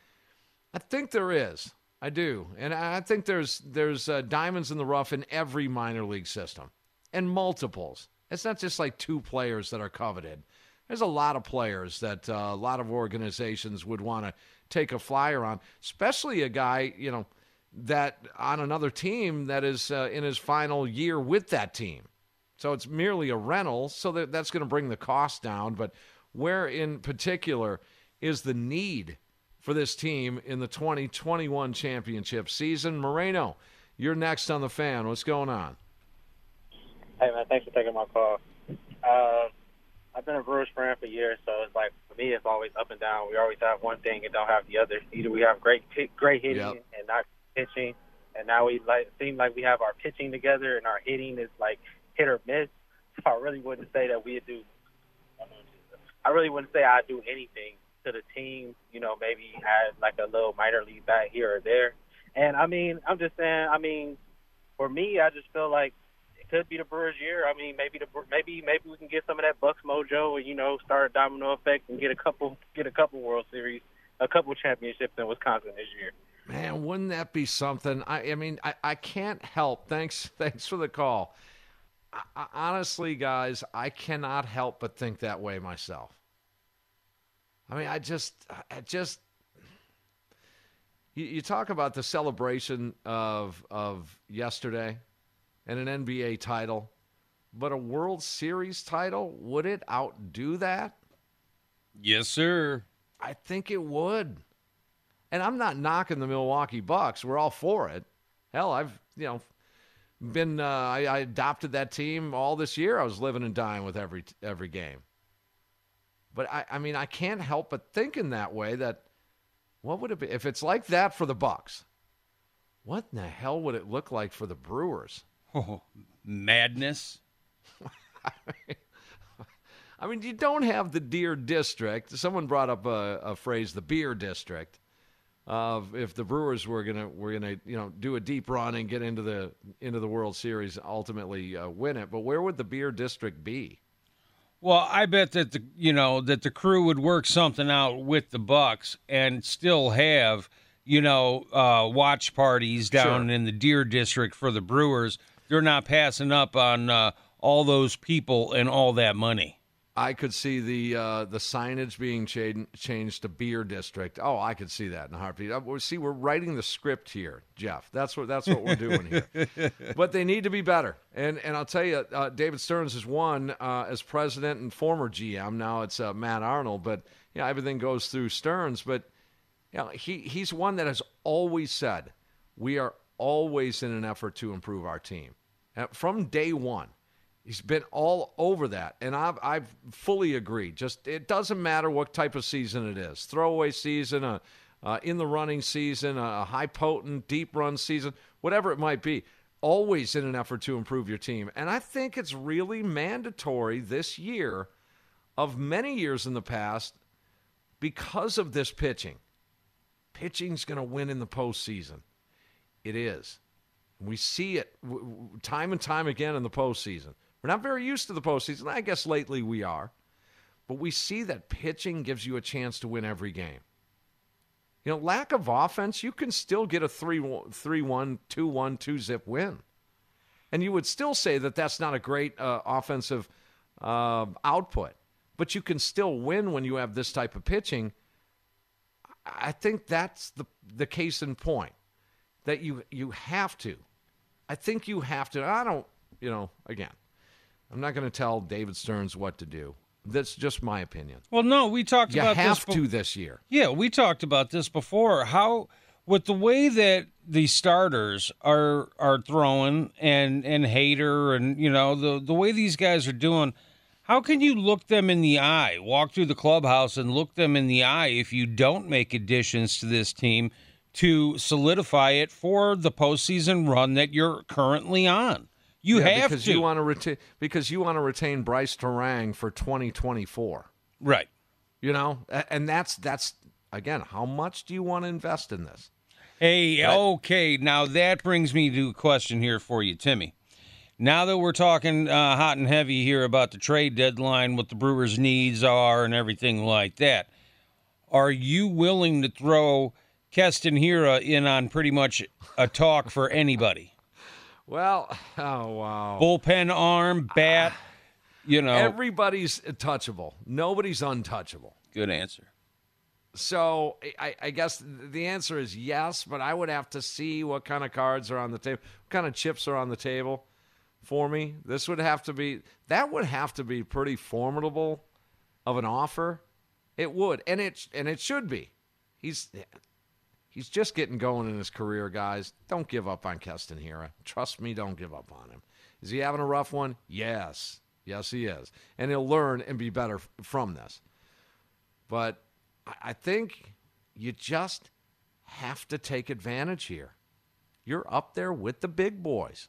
I think there is. I do. And I think there's diamonds in the rough in every minor league system, and multiples. It's not just like 2 players that are coveted. There's a lot of players that a lot of organizations would want to take a flyer on, especially a guy, you know, that on another team that is in his final year with that team. So it's merely a rental, so that's going to bring the cost down. But where in particular is the need for this team in the 2021 championship season? Moreno, you're next on The Fan. What's going on? Hey, man, thanks for taking my call. I've been a Brewers fan for years, so it's like, for me, it's always up and down. We always have one thing and don't have the other. Either we have great hitting and not pitching, and now we seem like we have our pitching together and our hitting is like hit or miss. So I really wouldn't say that we do. I really wouldn't say I do anything to the team. You know, maybe add like a little minor league bat here or there. And I mean, I'm just saying. I mean, for me, I just feel like could be the Brewers' year. I mean, maybe we can get some of that Bucks mojo and, you know, start a domino effect and get a couple World Series, a couple championships in Wisconsin this year. Man, wouldn't that be something? I mean, I can't help. Thanks for the call. I honestly, guys, I cannot help but think that way myself. I mean, I just you talk about the celebration of yesterday. And an NBA title, but a World Series title, would it outdo that? Yes, sir. I think it would. And I'm not knocking the Milwaukee Bucks. We're all for it. Hell, I've, you know, been I adopted that team all this year. I was living and dying with every game. But I mean, I can't help but thinking that way, that what would it be if it's like that for the Bucks? What in the hell would it look like for the Brewers? Oh, madness. I mean, you don't have the Deer District. Someone brought up a phrase, the Beer District, if the Brewers were gonna do a deep run and get into the World Series, ultimately win it. But where would the beer district be? Well, I bet that the crew would work something out with the Bucks and still have watch parties down in the Deer District for the Brewers. They're not passing up on all those people and all that money. I could see the signage being changed to Beer District. Oh, I could see that in a heartbeat. See, we're writing the script here, Jeff. That's what we're doing here. But they need to be better. And I'll tell you, David Stearns is one as president and former GM. Now it's Matt Arnold. But yeah, everything goes through Stearns. But he's one that has always said we are always in an effort to improve our team from day one. He's been all over that, and I've fully agreed. Just it doesn't matter what type of season it is: throwaway season, a in the running season, a high potent deep run season, whatever it might be. Always in an effort to improve your team, and I think it's really mandatory this year, of many years in the past, because of this pitching. Pitching's going to win in the postseason. It is. We see it time and time again in the postseason. We're not very used to the postseason. I guess lately we are. But we see that pitching gives you a chance to win every game. Lack of offense, you can still get a 3-1, 2-1, 2-zip win. And you would still say that that's not a great offensive output. But you can still win when you have this type of pitching. I think that's the case in point, that you have to. I think you have to. I don't, again, I'm not going to tell David Stearns what to do. That's just my opinion. Well, no, we talked about this. You have to this year. Yeah, we talked about this before. How, with the way that the starters are throwing and Hader and, the way these guys are doing, how can you look them in the eye, walk through the clubhouse and look them in the eye if you don't make additions to this team to solidify it for the postseason run that you're currently on? You have to. Because you want to retain Bryce Terang for 2024. Right. And that's again, how much do you want to invest in this? Hey, okay, now that brings me to a question here for you, Timmy. Now that we're talking hot and heavy here about the trade deadline, what the Brewers' needs are and everything like that, are you willing to throw Keston Hiura in on pretty much a talk for anybody? Well, oh, wow. Bullpen arm, bat, Everybody's touchable. Nobody's untouchable. Good answer. So I guess the answer is yes, but I would have to see what kind of cards are on the table, what kind of chips are on the table for me. That would have to be pretty formidable of an offer. It would, and it should be. He's just getting going in his career, guys. Don't give up on Keston Hiura. Trust me, don't give up on him. Is he having a rough one? Yes. Yes, he is. And he'll learn and be better from this. But I think you just have to take advantage here. You're up there with the big boys.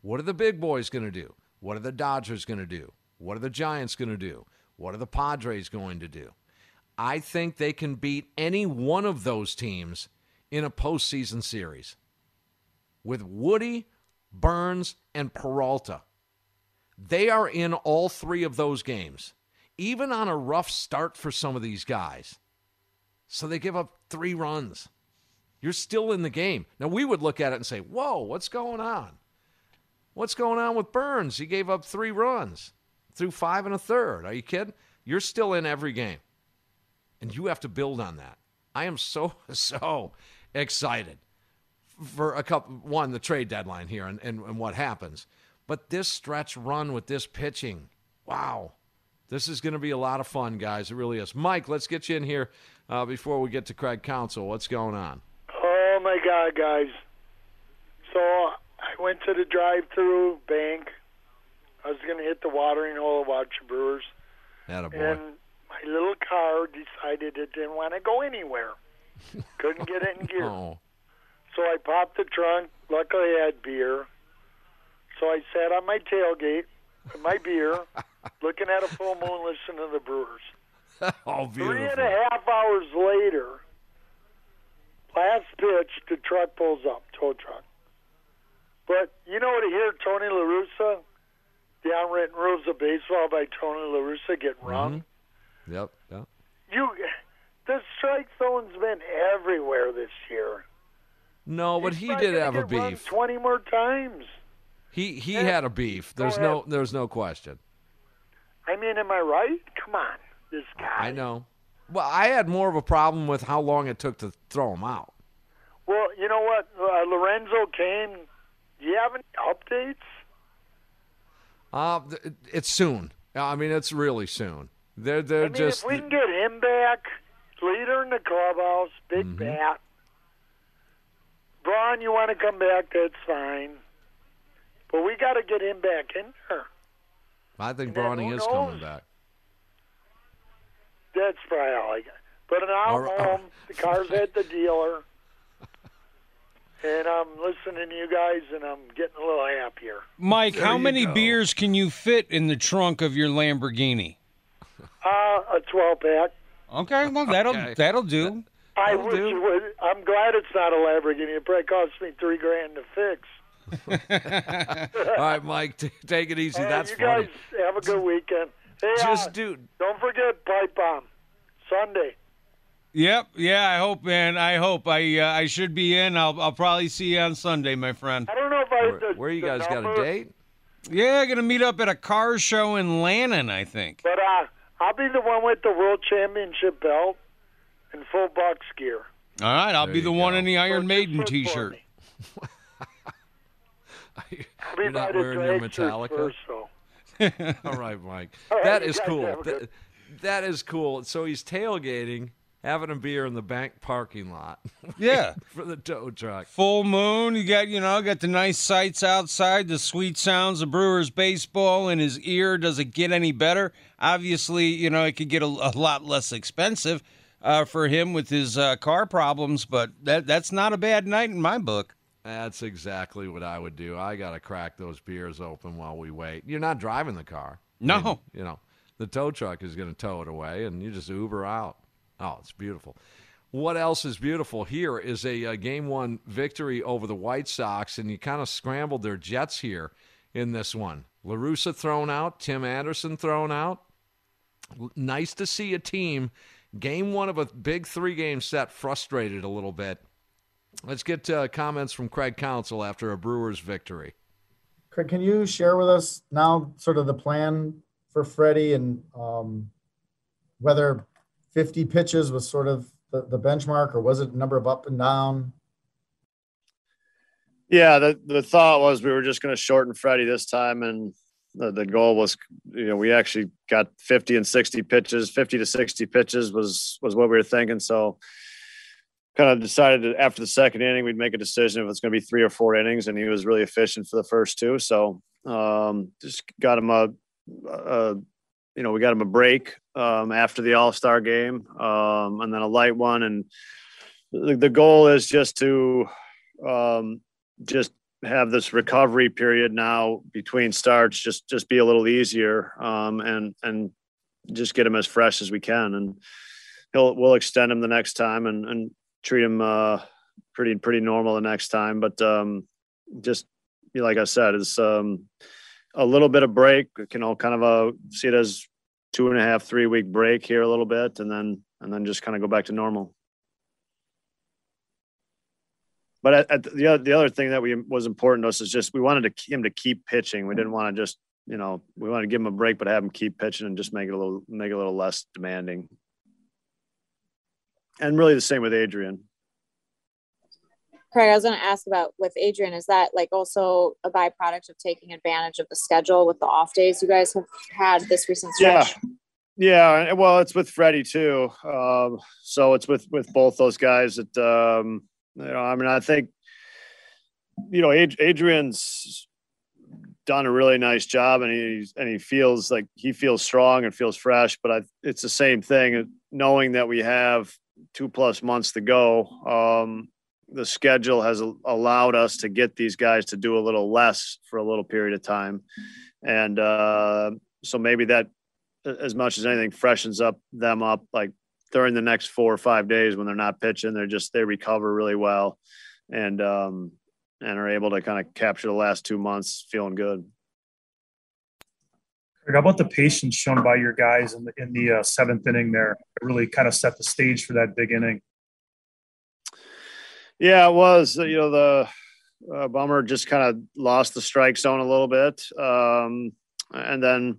What are the big boys going to do? What are the Dodgers going to do? What are the Giants going to do? What are the Padres going to do? I think they can beat any one of those teams in a postseason series with Woody, Burnes, and Peralta. They are in all three of those games, even on a rough start for some of these guys. So they give up 3 runs. You're still in the game. Now, we would look at it and say, whoa, what's going on? What's going on with Burnes? He gave up 3 runs through 5 1/3. Are you kidding? You're still in every game. And you have to build on that. I am so excited for the trade deadline here and what happens. But this stretch run with this pitching, wow, this is going to be a lot of fun, guys. It really is. Mike, let's get you in here before we get to Craig Counsell. What's going on? Oh, my God, guys. So I went to the drive-through bank. I was going to hit the watering hole and watch the Brewers. Attaboy. And my little car decided it didn't want to go anywhere. Couldn't get it in gear. Oh. So I popped the trunk. Luckily, I had beer. So I sat on my tailgate with my beer, looking at a full moon, listening to the Brewers. Oh, beautiful. 3.5 hours later, Last pitch, the truck pulls up, tow truck. But you know what I hear, Tony La Russa? The unwritten rules of baseball by Tony La Russa get run. Mm-hmm. Yep. The strike zone's been everywhere this year. No, but he did have a beef. 20 more times. He had a beef. There's no question. I mean, am I right? Come on, this guy. I know. Well, I had more of a problem with how long it took to throw him out. Well, you know what, Lorenzo Cain, do you have any updates? It's soon. I mean, it's really soon. They're just. If we can get him back, leader in the clubhouse, big mm-hmm. bat. Braun, you want to come back? That's fine. But we got to get him back in there. I think Brawny is coming back. That's probably all I got. But now I'm home. The car's at the dealer. And I'm listening to you guys, and I'm getting a little happier. Mike, how many beers can you fit in the trunk of your Lamborghini? A 12-pack. Okay, well, that'll do. I'm glad it's not a Lamborghini. It probably cost me $3,000 to fix. All right, Mike, take it easy. That's you funny. Guys have a good weekend. Hey, just don't forget pipe bomb Sunday. Yep, yeah. I hope. I should be in. I'll probably see you on Sunday, my friend. I don't know if where you guys got a date? Yeah, gonna meet up at a car show in Lannan, I think. But I'll be the one with the world championship belt and full Bucks gear. All right, I'll be the one in the Iron Maiden T-shirt. You're not wearing your Metallica. All right, Mike. All right, that is cool. That is cool. So he's tailgating, having a beer in the bank parking lot. Yeah, for the tow truck. Full moon. You got the nice sights outside, the sweet sounds of Brewers baseball in his ear. Does it get any better? Obviously, it could get a lot less expensive for him with his car problems, but that's not a bad night in my book. That's exactly what I would do. I got to crack those beers open while we wait. You're not driving the car. No. I mean, the tow truck is going to tow it away, and you just Uber out. Oh, it's beautiful. What else is beautiful here is a Game 1 victory over the White Sox, and you kind of scrambled their jets here in this one. La Russa thrown out, Tim Anderson thrown out. Nice to see a team. Game 1 of a big 3-game set frustrated a little bit. Let's get comments from Craig Counsell after a Brewers victory. Craig, can you share with us now sort of the plan for Freddie and whether 50 pitches was sort of the benchmark, or was it a number of up and down? Yeah, the thought was we were just going to shorten Freddie this time, and the goal was, we actually got 50 and 60 pitches. 50 to 60 pitches was what we were thinking, so kind of decided that after the second inning, we'd make a decision if it's going to be 3 or 4 innings. And he was really efficient for the first 2. So just got him we got him a break after the All-Star game and then a light one. And the goal is just to just have this recovery period now between starts, just be a little easier and just get him as fresh as we can. And we'll extend him the next time and treat him pretty normal the next time, but just like I said, it's a little bit of break. Kind of see it as 2.5-3 week break here a little bit, and then just kind of go back to normal. But the other thing that was important to us is just we wanted him to keep pitching. We didn't want to just we wanted to give him a break, but have him keep pitching and just make it a little less demanding. And really the same with Adrian. Craig, I was going to ask about with Adrian, is that like also a byproduct of taking advantage of the schedule with the off days you guys have had this recent stretch? Yeah. Well, it's with Freddie too. So it's with both those guys that, I think, Adrian's done a really nice job and he feels like he feels strong and feels fresh, but it's the same thing. Knowing that we have 2+ months to go, the schedule has allowed us to get these guys to do a little less for a little period of time. And so maybe that, as much as anything, freshens them up. Like during the next 4 or 5 days when they're not pitching, they recover really well and are able to kind of capture the last 2 months feeling good. How about the patience shown by your guys in the seventh inning there? It really kind of set the stage for that big inning. Yeah, it was. You know, the Bummer just kind of lost the strike zone a little bit. And then,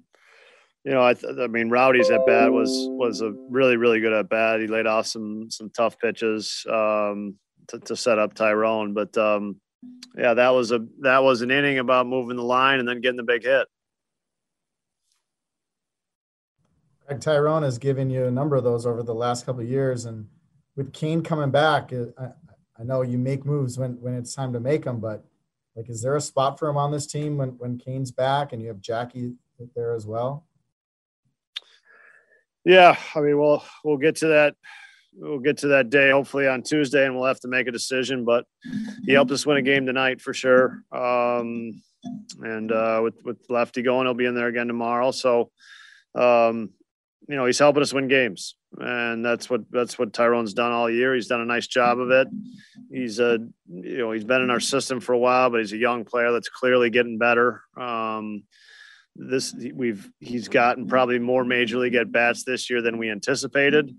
you know, I mean, Rowdy's at bat was a really, really good at bat. He laid off some tough pitches to set up Tyrone. But, yeah, that was an inning about moving the line and then getting the big hit. Tyrone has given you a number of those over the last couple of years. And with Cain coming back, I know you make moves when it's time to make them, but, like, is there a spot for him on this team when Cain's back and you have Jackie there as well? Yeah. I mean, we'll get to that. We'll get to that day, hopefully on Tuesday, and we'll have to make a decision, but he helped us win a game tonight for sure. With Lefty going, he'll be in there again tomorrow. So, you know, he's helping us win games, and that's what Tyrone's done all year. He's done a nice job of it. He's been in our system for a while, but he's a young player that's clearly getting better. He's gotten probably more major league at bats this year than we anticipated,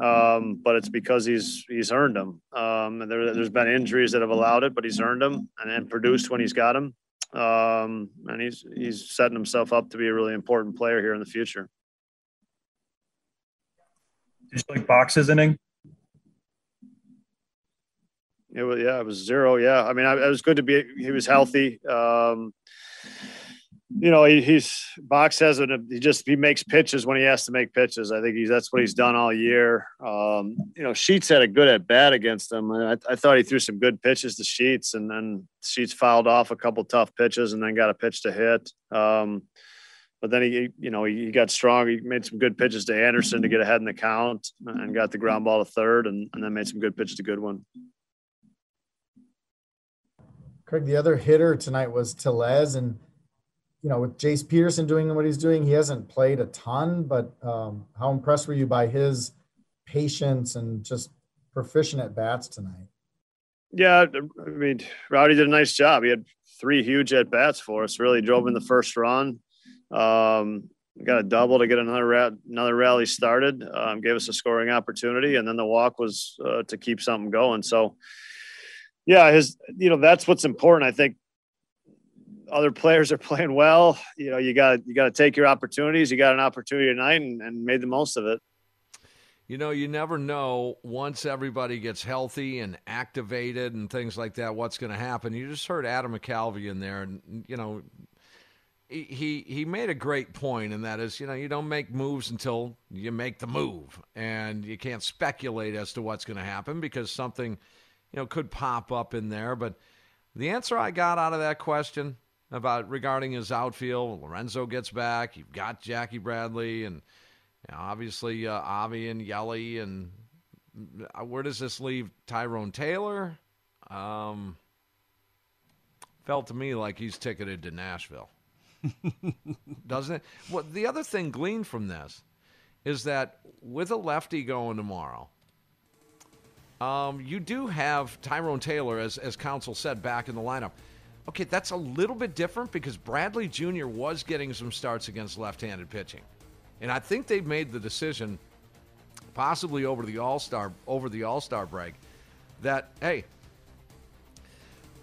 but it's because he's earned them. And there's been injuries that have allowed it, but he's earned them and produced when he's got them. And he's setting himself up to be a really important player here in the future. Did you like Box's inning? It was zero. Yeah. I mean, it was good to be, he was healthy. You know, Box makes pitches when he has to make pitches. I think that's what he's done all year. You know, Sheets had a good at bat against him. I thought he threw some good pitches to Sheets, and then Sheets fouled off a couple tough pitches and then got a pitch to hit. But then he got strong. He made some good pitches to Anderson to get ahead in the count and got the ground ball to third, and then made some good pitches to Goodwin. Craig, the other hitter tonight was Tellez, and you know, with Jace Peterson doing what he's doing, he hasn't played a ton, but how impressed were you by his patience and just proficient at bats tonight? Yeah, I mean, Rowdy did a nice job. He had 3 huge at bats for us. Really drove in the first run. Got a double to get another rally started. Gave us a scoring opportunity, and then the walk was to keep something going. So, yeah, that's what's important, I think. Other players are playing well. You know, you got to take your opportunities. You got an opportunity tonight and made the most of it. You know, you never know once everybody gets healthy and activated and things like that, what's going to happen. You just heard Adam McAlvey in there, and, you know, he made a great point, and that is, you know, you don't make moves until you make the move, and you can't speculate as to what's going to happen because something, you know, could pop up in there. But the answer I got out of that question about regarding his outfield, Lorenzo gets back. You've got Jackie Bradley and, you know, obviously Avi and Yelly. And where does this leave Tyrone Taylor? Felt to me like he's ticketed to Nashville. Doesn't it? Well, the other thing gleaned from this is that with a lefty going tomorrow, you do have Tyrone Taylor, as Counsell said, back in the lineup. Okay, that's a little bit different because Bradley Jr. was getting some starts against left-handed pitching. And I think they've made the decision, possibly over the All-Star break, that, hey,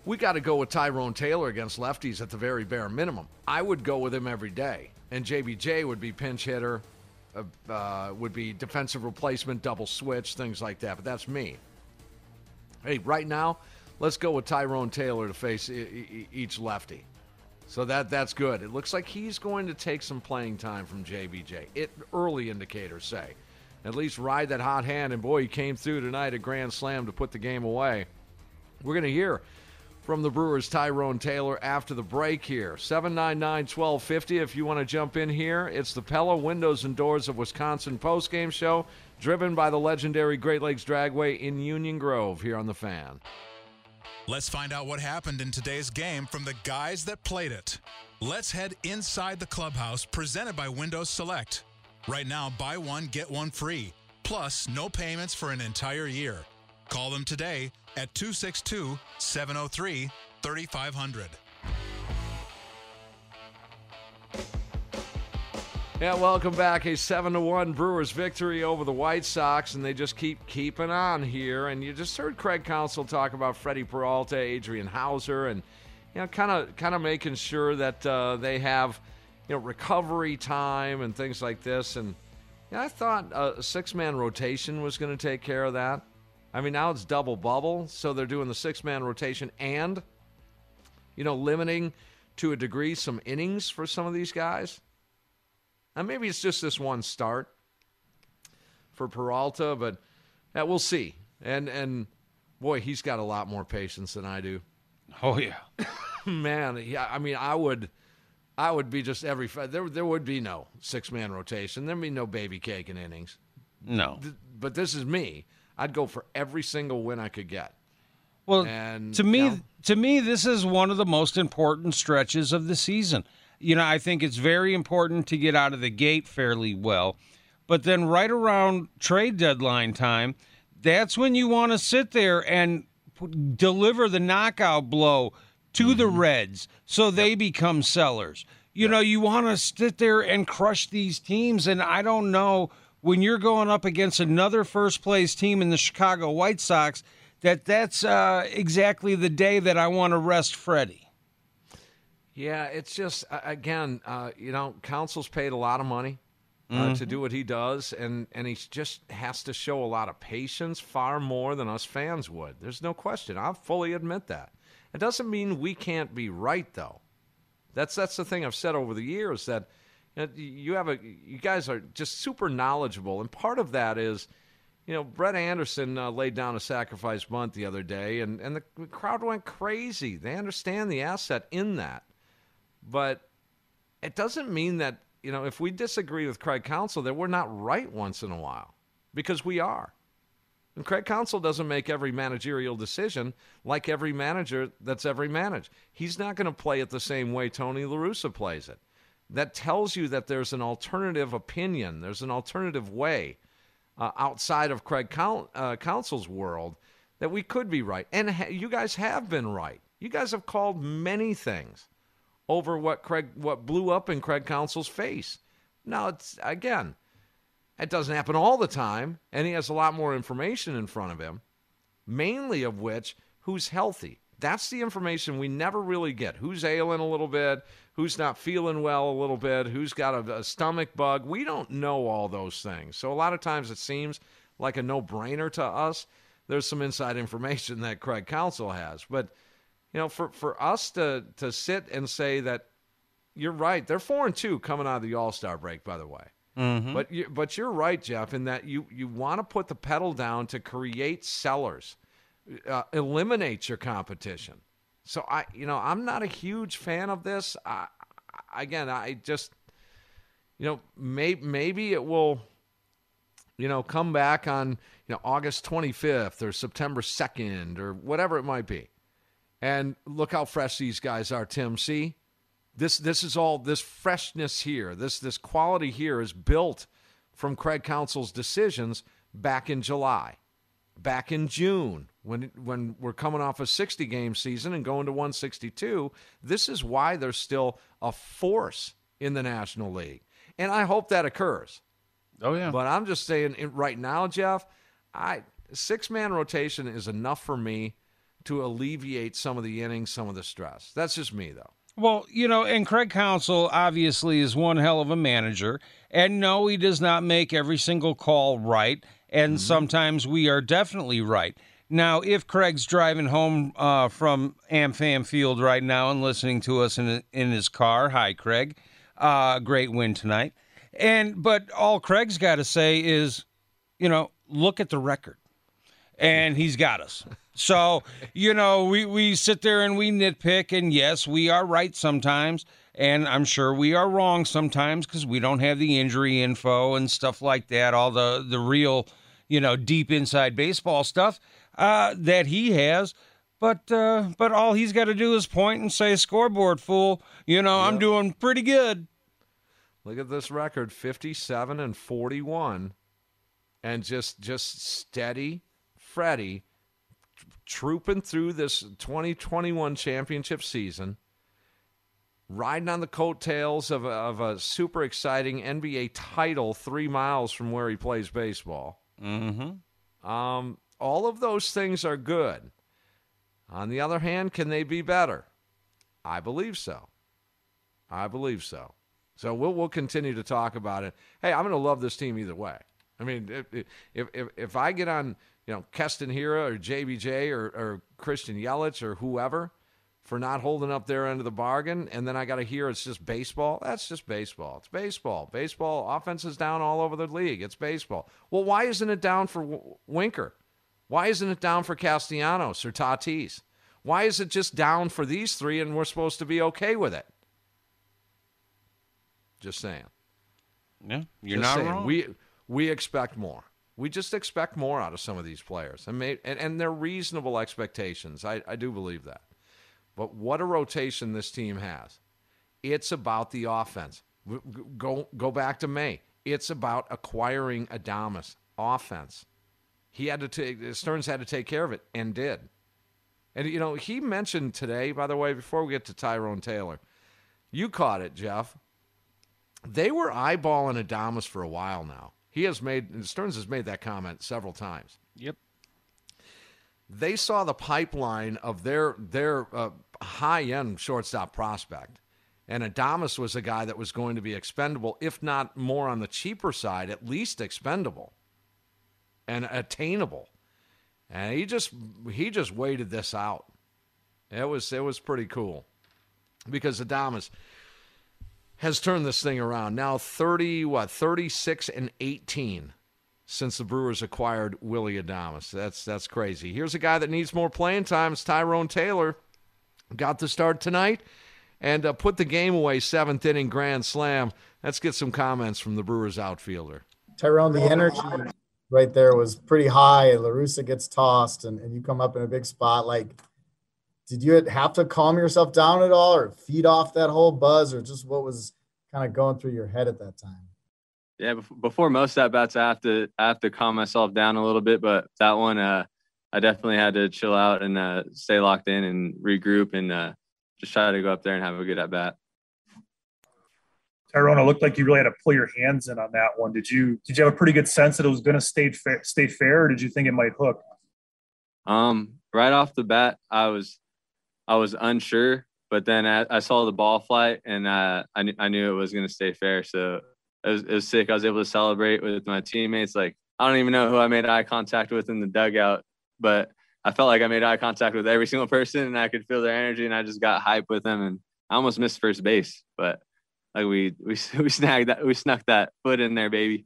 we got to go with Tyrone Taylor against lefties at the very bare minimum. I would go with him every day. And JBJ would be pinch hitter, would be defensive replacement, double switch, things like that. But that's me. Hey, right now, let's go with Tyrone Taylor to face each lefty. So that's good. It looks like he's going to take some playing time from JBJ. Early indicators say. At least ride that hot hand. And, boy, he came through tonight, a grand slam to put the game away. We're going to hear from the Brewers' Tyrone Taylor after the break here. 799-1250. If you want to jump in here, it's the Pella Windows and Doors of Wisconsin postgame show, driven by the legendary Great Lakes Dragway in Union Grove here on The Fan. Let's find out what happened in today's game from the guys that played it. Let's head inside the clubhouse, presented by Windows Select. Right now, buy one, get one free. Plus, no payments for an entire year. Call them today at 262-703-3500. Yeah, welcome back. A 7-1 Brewers victory over the White Sox, and they just keep keeping on here. And you just heard Craig Counsell talk about Freddy Peralta, Adrian Houser, and you know, kind of making sure that they have, you know, recovery time and things like this. And you know, I thought a six-man rotation was going to take care of that. I mean, now it's double bubble, so they're doing the six-man rotation and, you know, limiting to a degree some innings for some of these guys. And maybe it's just this one start for Peralta, but we'll see. And boy, he's got a lot more patience than I do. Oh yeah, man. Yeah, I mean, I would be just every there would be no six-man rotation. There'd be no baby cake in innings. No. But this is me. I'd go for every single win I could get. Well, and, to me, this is one of the most important stretches of the season. You know, I think it's very important to get out of the gate fairly well. But then right around trade deadline time, that's when you want to sit there and deliver the knockout blow to the Reds so they become sellers. You know, you want to sit there and crush these teams, and I don't know – when you're going up against another first-place team in the Chicago White Sox, that's exactly the day that I want to rest Freddie. Yeah, it's just, again, you know, Counsell's paid a lot of money to do what he does, and he just has to show a lot of patience, far more than us fans would. There's no question. I'll fully admit that. It doesn't mean we can't be right, though. That's the thing I've said over the years, that you guys are just super knowledgeable, and part of that is, you know, Brett Anderson laid down a sacrifice bunt the other day, and the crowd went crazy. They understand the asset in that, but it doesn't mean that, you know, if we disagree with Craig Counsell, that we're not right once in a while, because we are. And Craig Counsell doesn't make every managerial decision like every manager that's ever managed. He's not going to play it the same way Tony La Russa plays it. That tells you that there's an alternative opinion. There's an alternative way outside of Craig Counsell's world that we could be right. And you guys have been right. You guys have called many things over what blew up in Craig Counsell's face. Now, it's, again, it doesn't happen all the time, and he has a lot more information in front of him, mainly of which who's healthy. That's the information we never really get. Who's ailing a little bit, who's not feeling well a little bit, who's got a stomach bug. We don't know all those things. So a lot of times it seems like a no-brainer to us. There's some inside information that Craig Counsell has. But, you know, for us to sit and say that you're right, they're 4-2 coming out of the All-Star break, by the way. Mm-hmm. But you're right, Jeff, in that you want to put the pedal down to create sellers. Eliminate your competition. So I'm not a huge fan of this. Maybe it will, come back on, August 25th or September 2nd or whatever it might be. And look how fresh these guys are, Tim. See, this is all this freshness here. This quality here is built from Craig Counsell's decisions back in July, back in June. When we're coming off a 60-game season and going to 162, this is why they're still a force in the National League. And I hope that occurs. Oh, yeah. But I'm just saying right now, Jeff, six-man rotation is enough for me to alleviate some of the innings, some of the stress. That's just me, though. Well, and Craig Counsell obviously is one hell of a manager. And no, he does not make every single call right. And sometimes we are definitely right. Now, if Craig's driving home from AmFam Field right now and listening to us in his car, hi, Craig. Great win tonight. But all Craig's got to say is, look at the record. And he's got us. So, we sit there and we nitpick. And, yes, we are right sometimes. And I'm sure we are wrong sometimes because we don't have the injury info and stuff like that, all the real, deep inside baseball stuff. That he has, but all he's got to do is point and say, scoreboard, fool. I'm doing pretty good. Look at this record, 57-41. and just steady Freddy trooping through this 2021 championship season, riding on the coattails of a super exciting NBA title 3 miles from where he plays baseball. Mm-hmm. All of those things are good. On the other hand, can they be better? I believe so. So we'll continue to talk about it. Hey, I'm going to love this team either way. I mean, if I get on, Keston Hiura or JBJ or Christian Yelich or whoever for not holding up their end of the bargain, and then I got to hear it's just baseball, that's just baseball. It's baseball. Baseball offense is down all over the league. It's baseball. Well, why isn't it down for Winker? Why isn't it down for Castellanos or Tatis? Why is it just down for these three and we're supposed to be okay with it? Just saying. Yeah, you're not wrong. We expect more. We just expect more out of some of these players. And they're reasonable expectations. I do believe that. But what a rotation this team has. It's about the offense. Go back to May. It's about acquiring Adames' offense. Stearns had to take care of it and did. And, he mentioned today, by the way, before we get to Tyrone Taylor, you caught it, Jeff. They were eyeballing Adames for a while now. Stearns has made that comment several times. Yep. They saw the pipeline of their high-end shortstop prospect, and Adames was a guy that was going to be expendable, if not more on the cheaper side, at least expendable and attainable. And he just waited this out. It was pretty cool because Adames has turned this thing around. Now 36-18 since the Brewers acquired Willy Adames. That's crazy. Here's a guy that needs more playing time. It's Tyrone Taylor. Got the start tonight and put the game away, seventh inning grand slam. Let's get some comments from the Brewers outfielder. Tyrone, the energy right there was pretty high, and La Russa gets tossed, and you come up in a big spot. Like, did you have to calm yourself down at all or feed off that whole buzz, or just what was kind of going through your head at that time? Yeah, before most at-bats, I have to calm myself down a little bit, but that one I definitely had to chill out and stay locked in and regroup and just try to go up there and have a good at-bat. Tyrone, it looked like you really had to pull your hands in on that one. Did you have a pretty good sense that it was going to stay fair, or did you think it might hook? Right off the bat, I was unsure, but then I saw the ball flight, and I knew it was going to stay fair. So it was sick. I was able to celebrate with my teammates. Like, I don't even know who I made eye contact with in the dugout, but I felt like I made eye contact with every single person, and I could feel their energy, and I just got hype with them. And I almost missed first base, but like we snuck that foot in there, baby.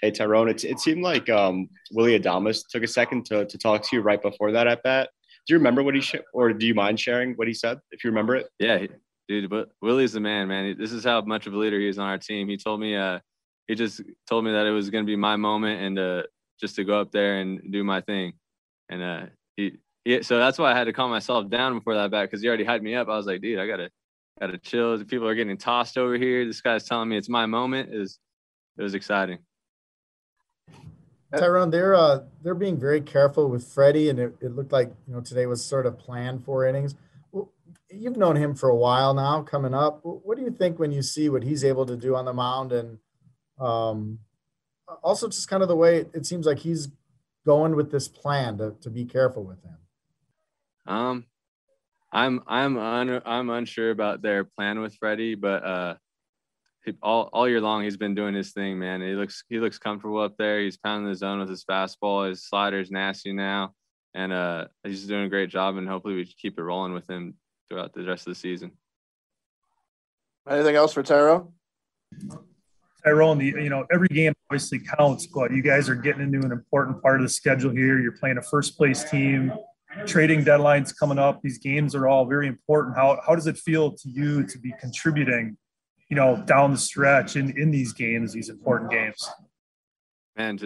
Hey, Tyrone, it seemed like Willy Adames took a second to talk to you right before that at bat. Do you remember what he or do you mind sharing what he said, if you remember it? Yeah, dude, but Willie's the man, man. This is how much of a leader he is on our team. He just told me that it was going to be my moment and just to go up there and do my thing. And so that's why I had to calm myself down before that bat, because he already hyped me up. I was like, dude, I gotta chill. People are getting tossed over here. This guy's telling me it's my moment. It was exciting. Tyrone, they're being very careful with Freddie, and it looked like today was sort of planned 4 innings. Well, you've known him for a while now. Coming up, what do you think when you see what he's able to do on the mound, and also just kind of the way it seems like he's going with this plan to be careful with him? I'm unsure about their plan with Freddie, but all year long he's been doing his thing, man. He looks comfortable up there. He's pounding the zone with his fastball. His slider's nasty now, and he's doing a great job. And hopefully we keep it rolling with him throughout the rest of the season. Anything else for Tyrone? Tyrone, every game obviously counts, but you guys are getting into an important part of the schedule here. You're playing a first place team. Trading deadline's coming up. These games are all very important. How does it feel to you to be contributing, down the stretch in these games, these important games? Man, to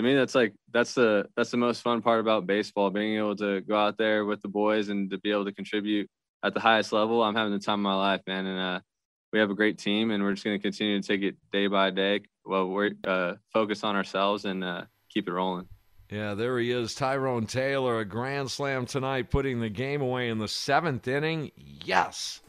me, that's the most fun part about baseball, being able to go out there with the boys and to be able to contribute at the highest level. I'm having the time of my life, man. And we have a great team, and we're just going to continue to take it day by day. Well, we're focus on ourselves and keep it rolling. Yeah, there he is, Tyrone Taylor, a grand slam tonight, putting the game away in the seventh inning. Yes.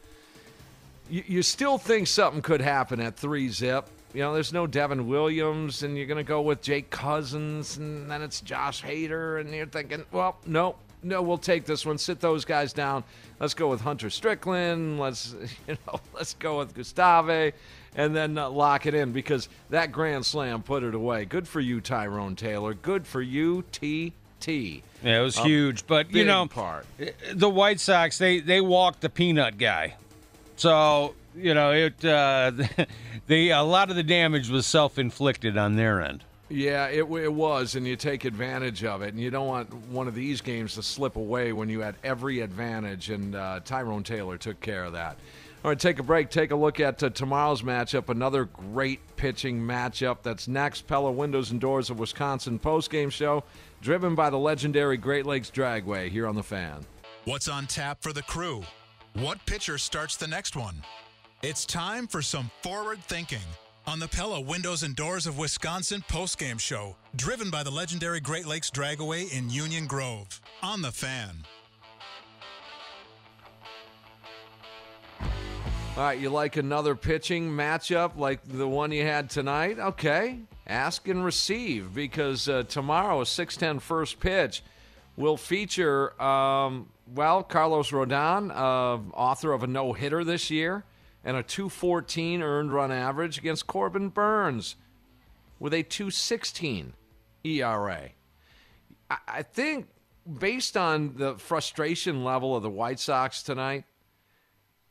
You still think something could happen at 3-zip. You know, there's no Devin Williams, and you're going to go with Jake Cousins, and then it's Josh Hader, and you're thinking, well, no, we'll take this one. Sit those guys down. Let's go with Hunter Strickland. Let's go with Gustave, and then lock it in, because that grand slam put it away. Good for you, Tyrone Taylor. Good for you, TT. Yeah, it was huge, but you know, the White Sox, they walked the peanut guy, so. You know, a lot of the damage was self-inflicted on their end. Yeah, it was, and you take advantage of it, and you don't want one of these games to slip away when you had every advantage, and Tyrone Taylor took care of that. All right, take a break, take a look at tomorrow's matchup, another great pitching matchup. That's next. Pella Windows and Doors of Wisconsin postgame show, driven by the legendary Great Lakes Dragway here on The Fan. What's on tap for the crew? What pitcher starts the next one? It's time for some forward thinking on the Pella Windows and Doors of Wisconsin postgame show, driven by the legendary Great Lakes Dragway in Union Grove, on The Fan. All right, you like another pitching matchup like the one you had tonight? Okay, ask and receive, because tomorrow, 6:10 first pitch, will feature, Carlos Rodon, author of a no-hitter this year, and a 2.14 earned run average against Corbin Burnes with a 2.16 ERA. I think based on the frustration level of the White Sox tonight,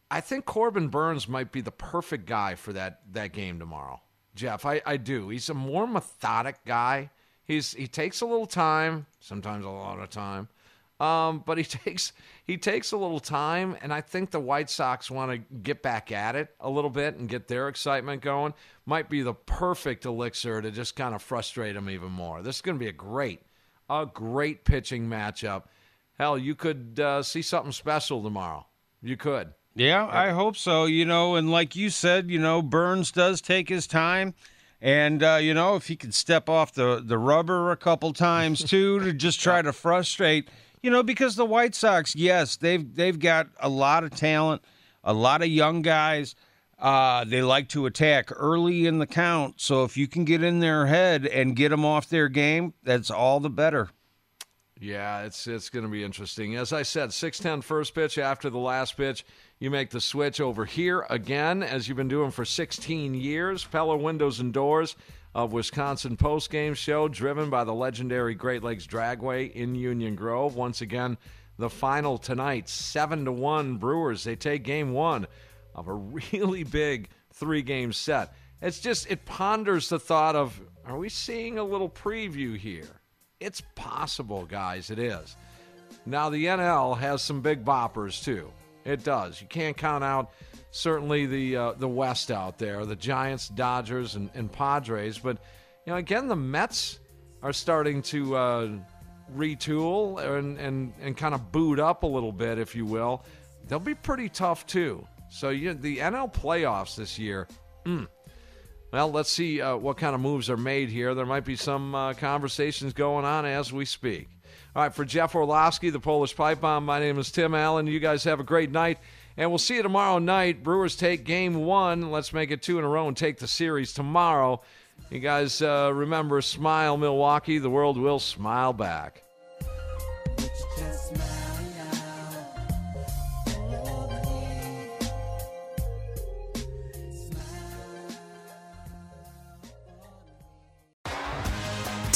I think Corbin Burnes might be the perfect guy for that game tomorrow. Jeff, I do. He's a more methodic guy. He takes a little time, sometimes a lot of time. But he takes a little time, and I think the White Sox want to get back at it a little bit and get their excitement going. Might be the perfect elixir to just kind of frustrate them even more. This is going to be a great pitching matchup. Hell, you could see something special tomorrow. You could. Yeah, I hope so. You know, and like you said, you know, Burnes does take his time. And, you know, if he could step off the rubber a couple times, too, to just try to frustrate. You know, because the White Sox, yes, they've got a lot of talent, a lot of young guys. They like to attack early in the count. So if you can get in their head and get them off their game, that's all the better. Yeah, it's going to be interesting. As I said, 6:10 first pitch. After the last pitch, you make the switch over here again, as you've been doing for 16 years. Pella Windows and Doors of Wisconsin postgame show, driven by the legendary Great Lakes Dragway in Union Grove. Once again, the final tonight, 7-1 Brewers. They take game one of a really big 3-game set. It's just, it ponders the thought of, are we seeing a little preview here? It's possible, guys. It is. Now, the NL has some big boppers, too. It does. You can't count out, certainly, the West out there, the Giants, Dodgers, and Padres. But, you know, again, the Mets are starting to retool and kind of boot up a little bit, if you will. They'll be pretty tough, too. So the NL playoffs this year, Well, let's see what kind of moves are made here. There might be some conversations going on as we speak. All right, for Jeff Orlowski, the Polish Pipe Bomb, my name is Tim Allen. You guys have a great night, and we'll see you tomorrow night. Brewers take game one. Let's make it 2 in a row and take the series tomorrow. You guys remember, smile, Milwaukee. The world will smile back.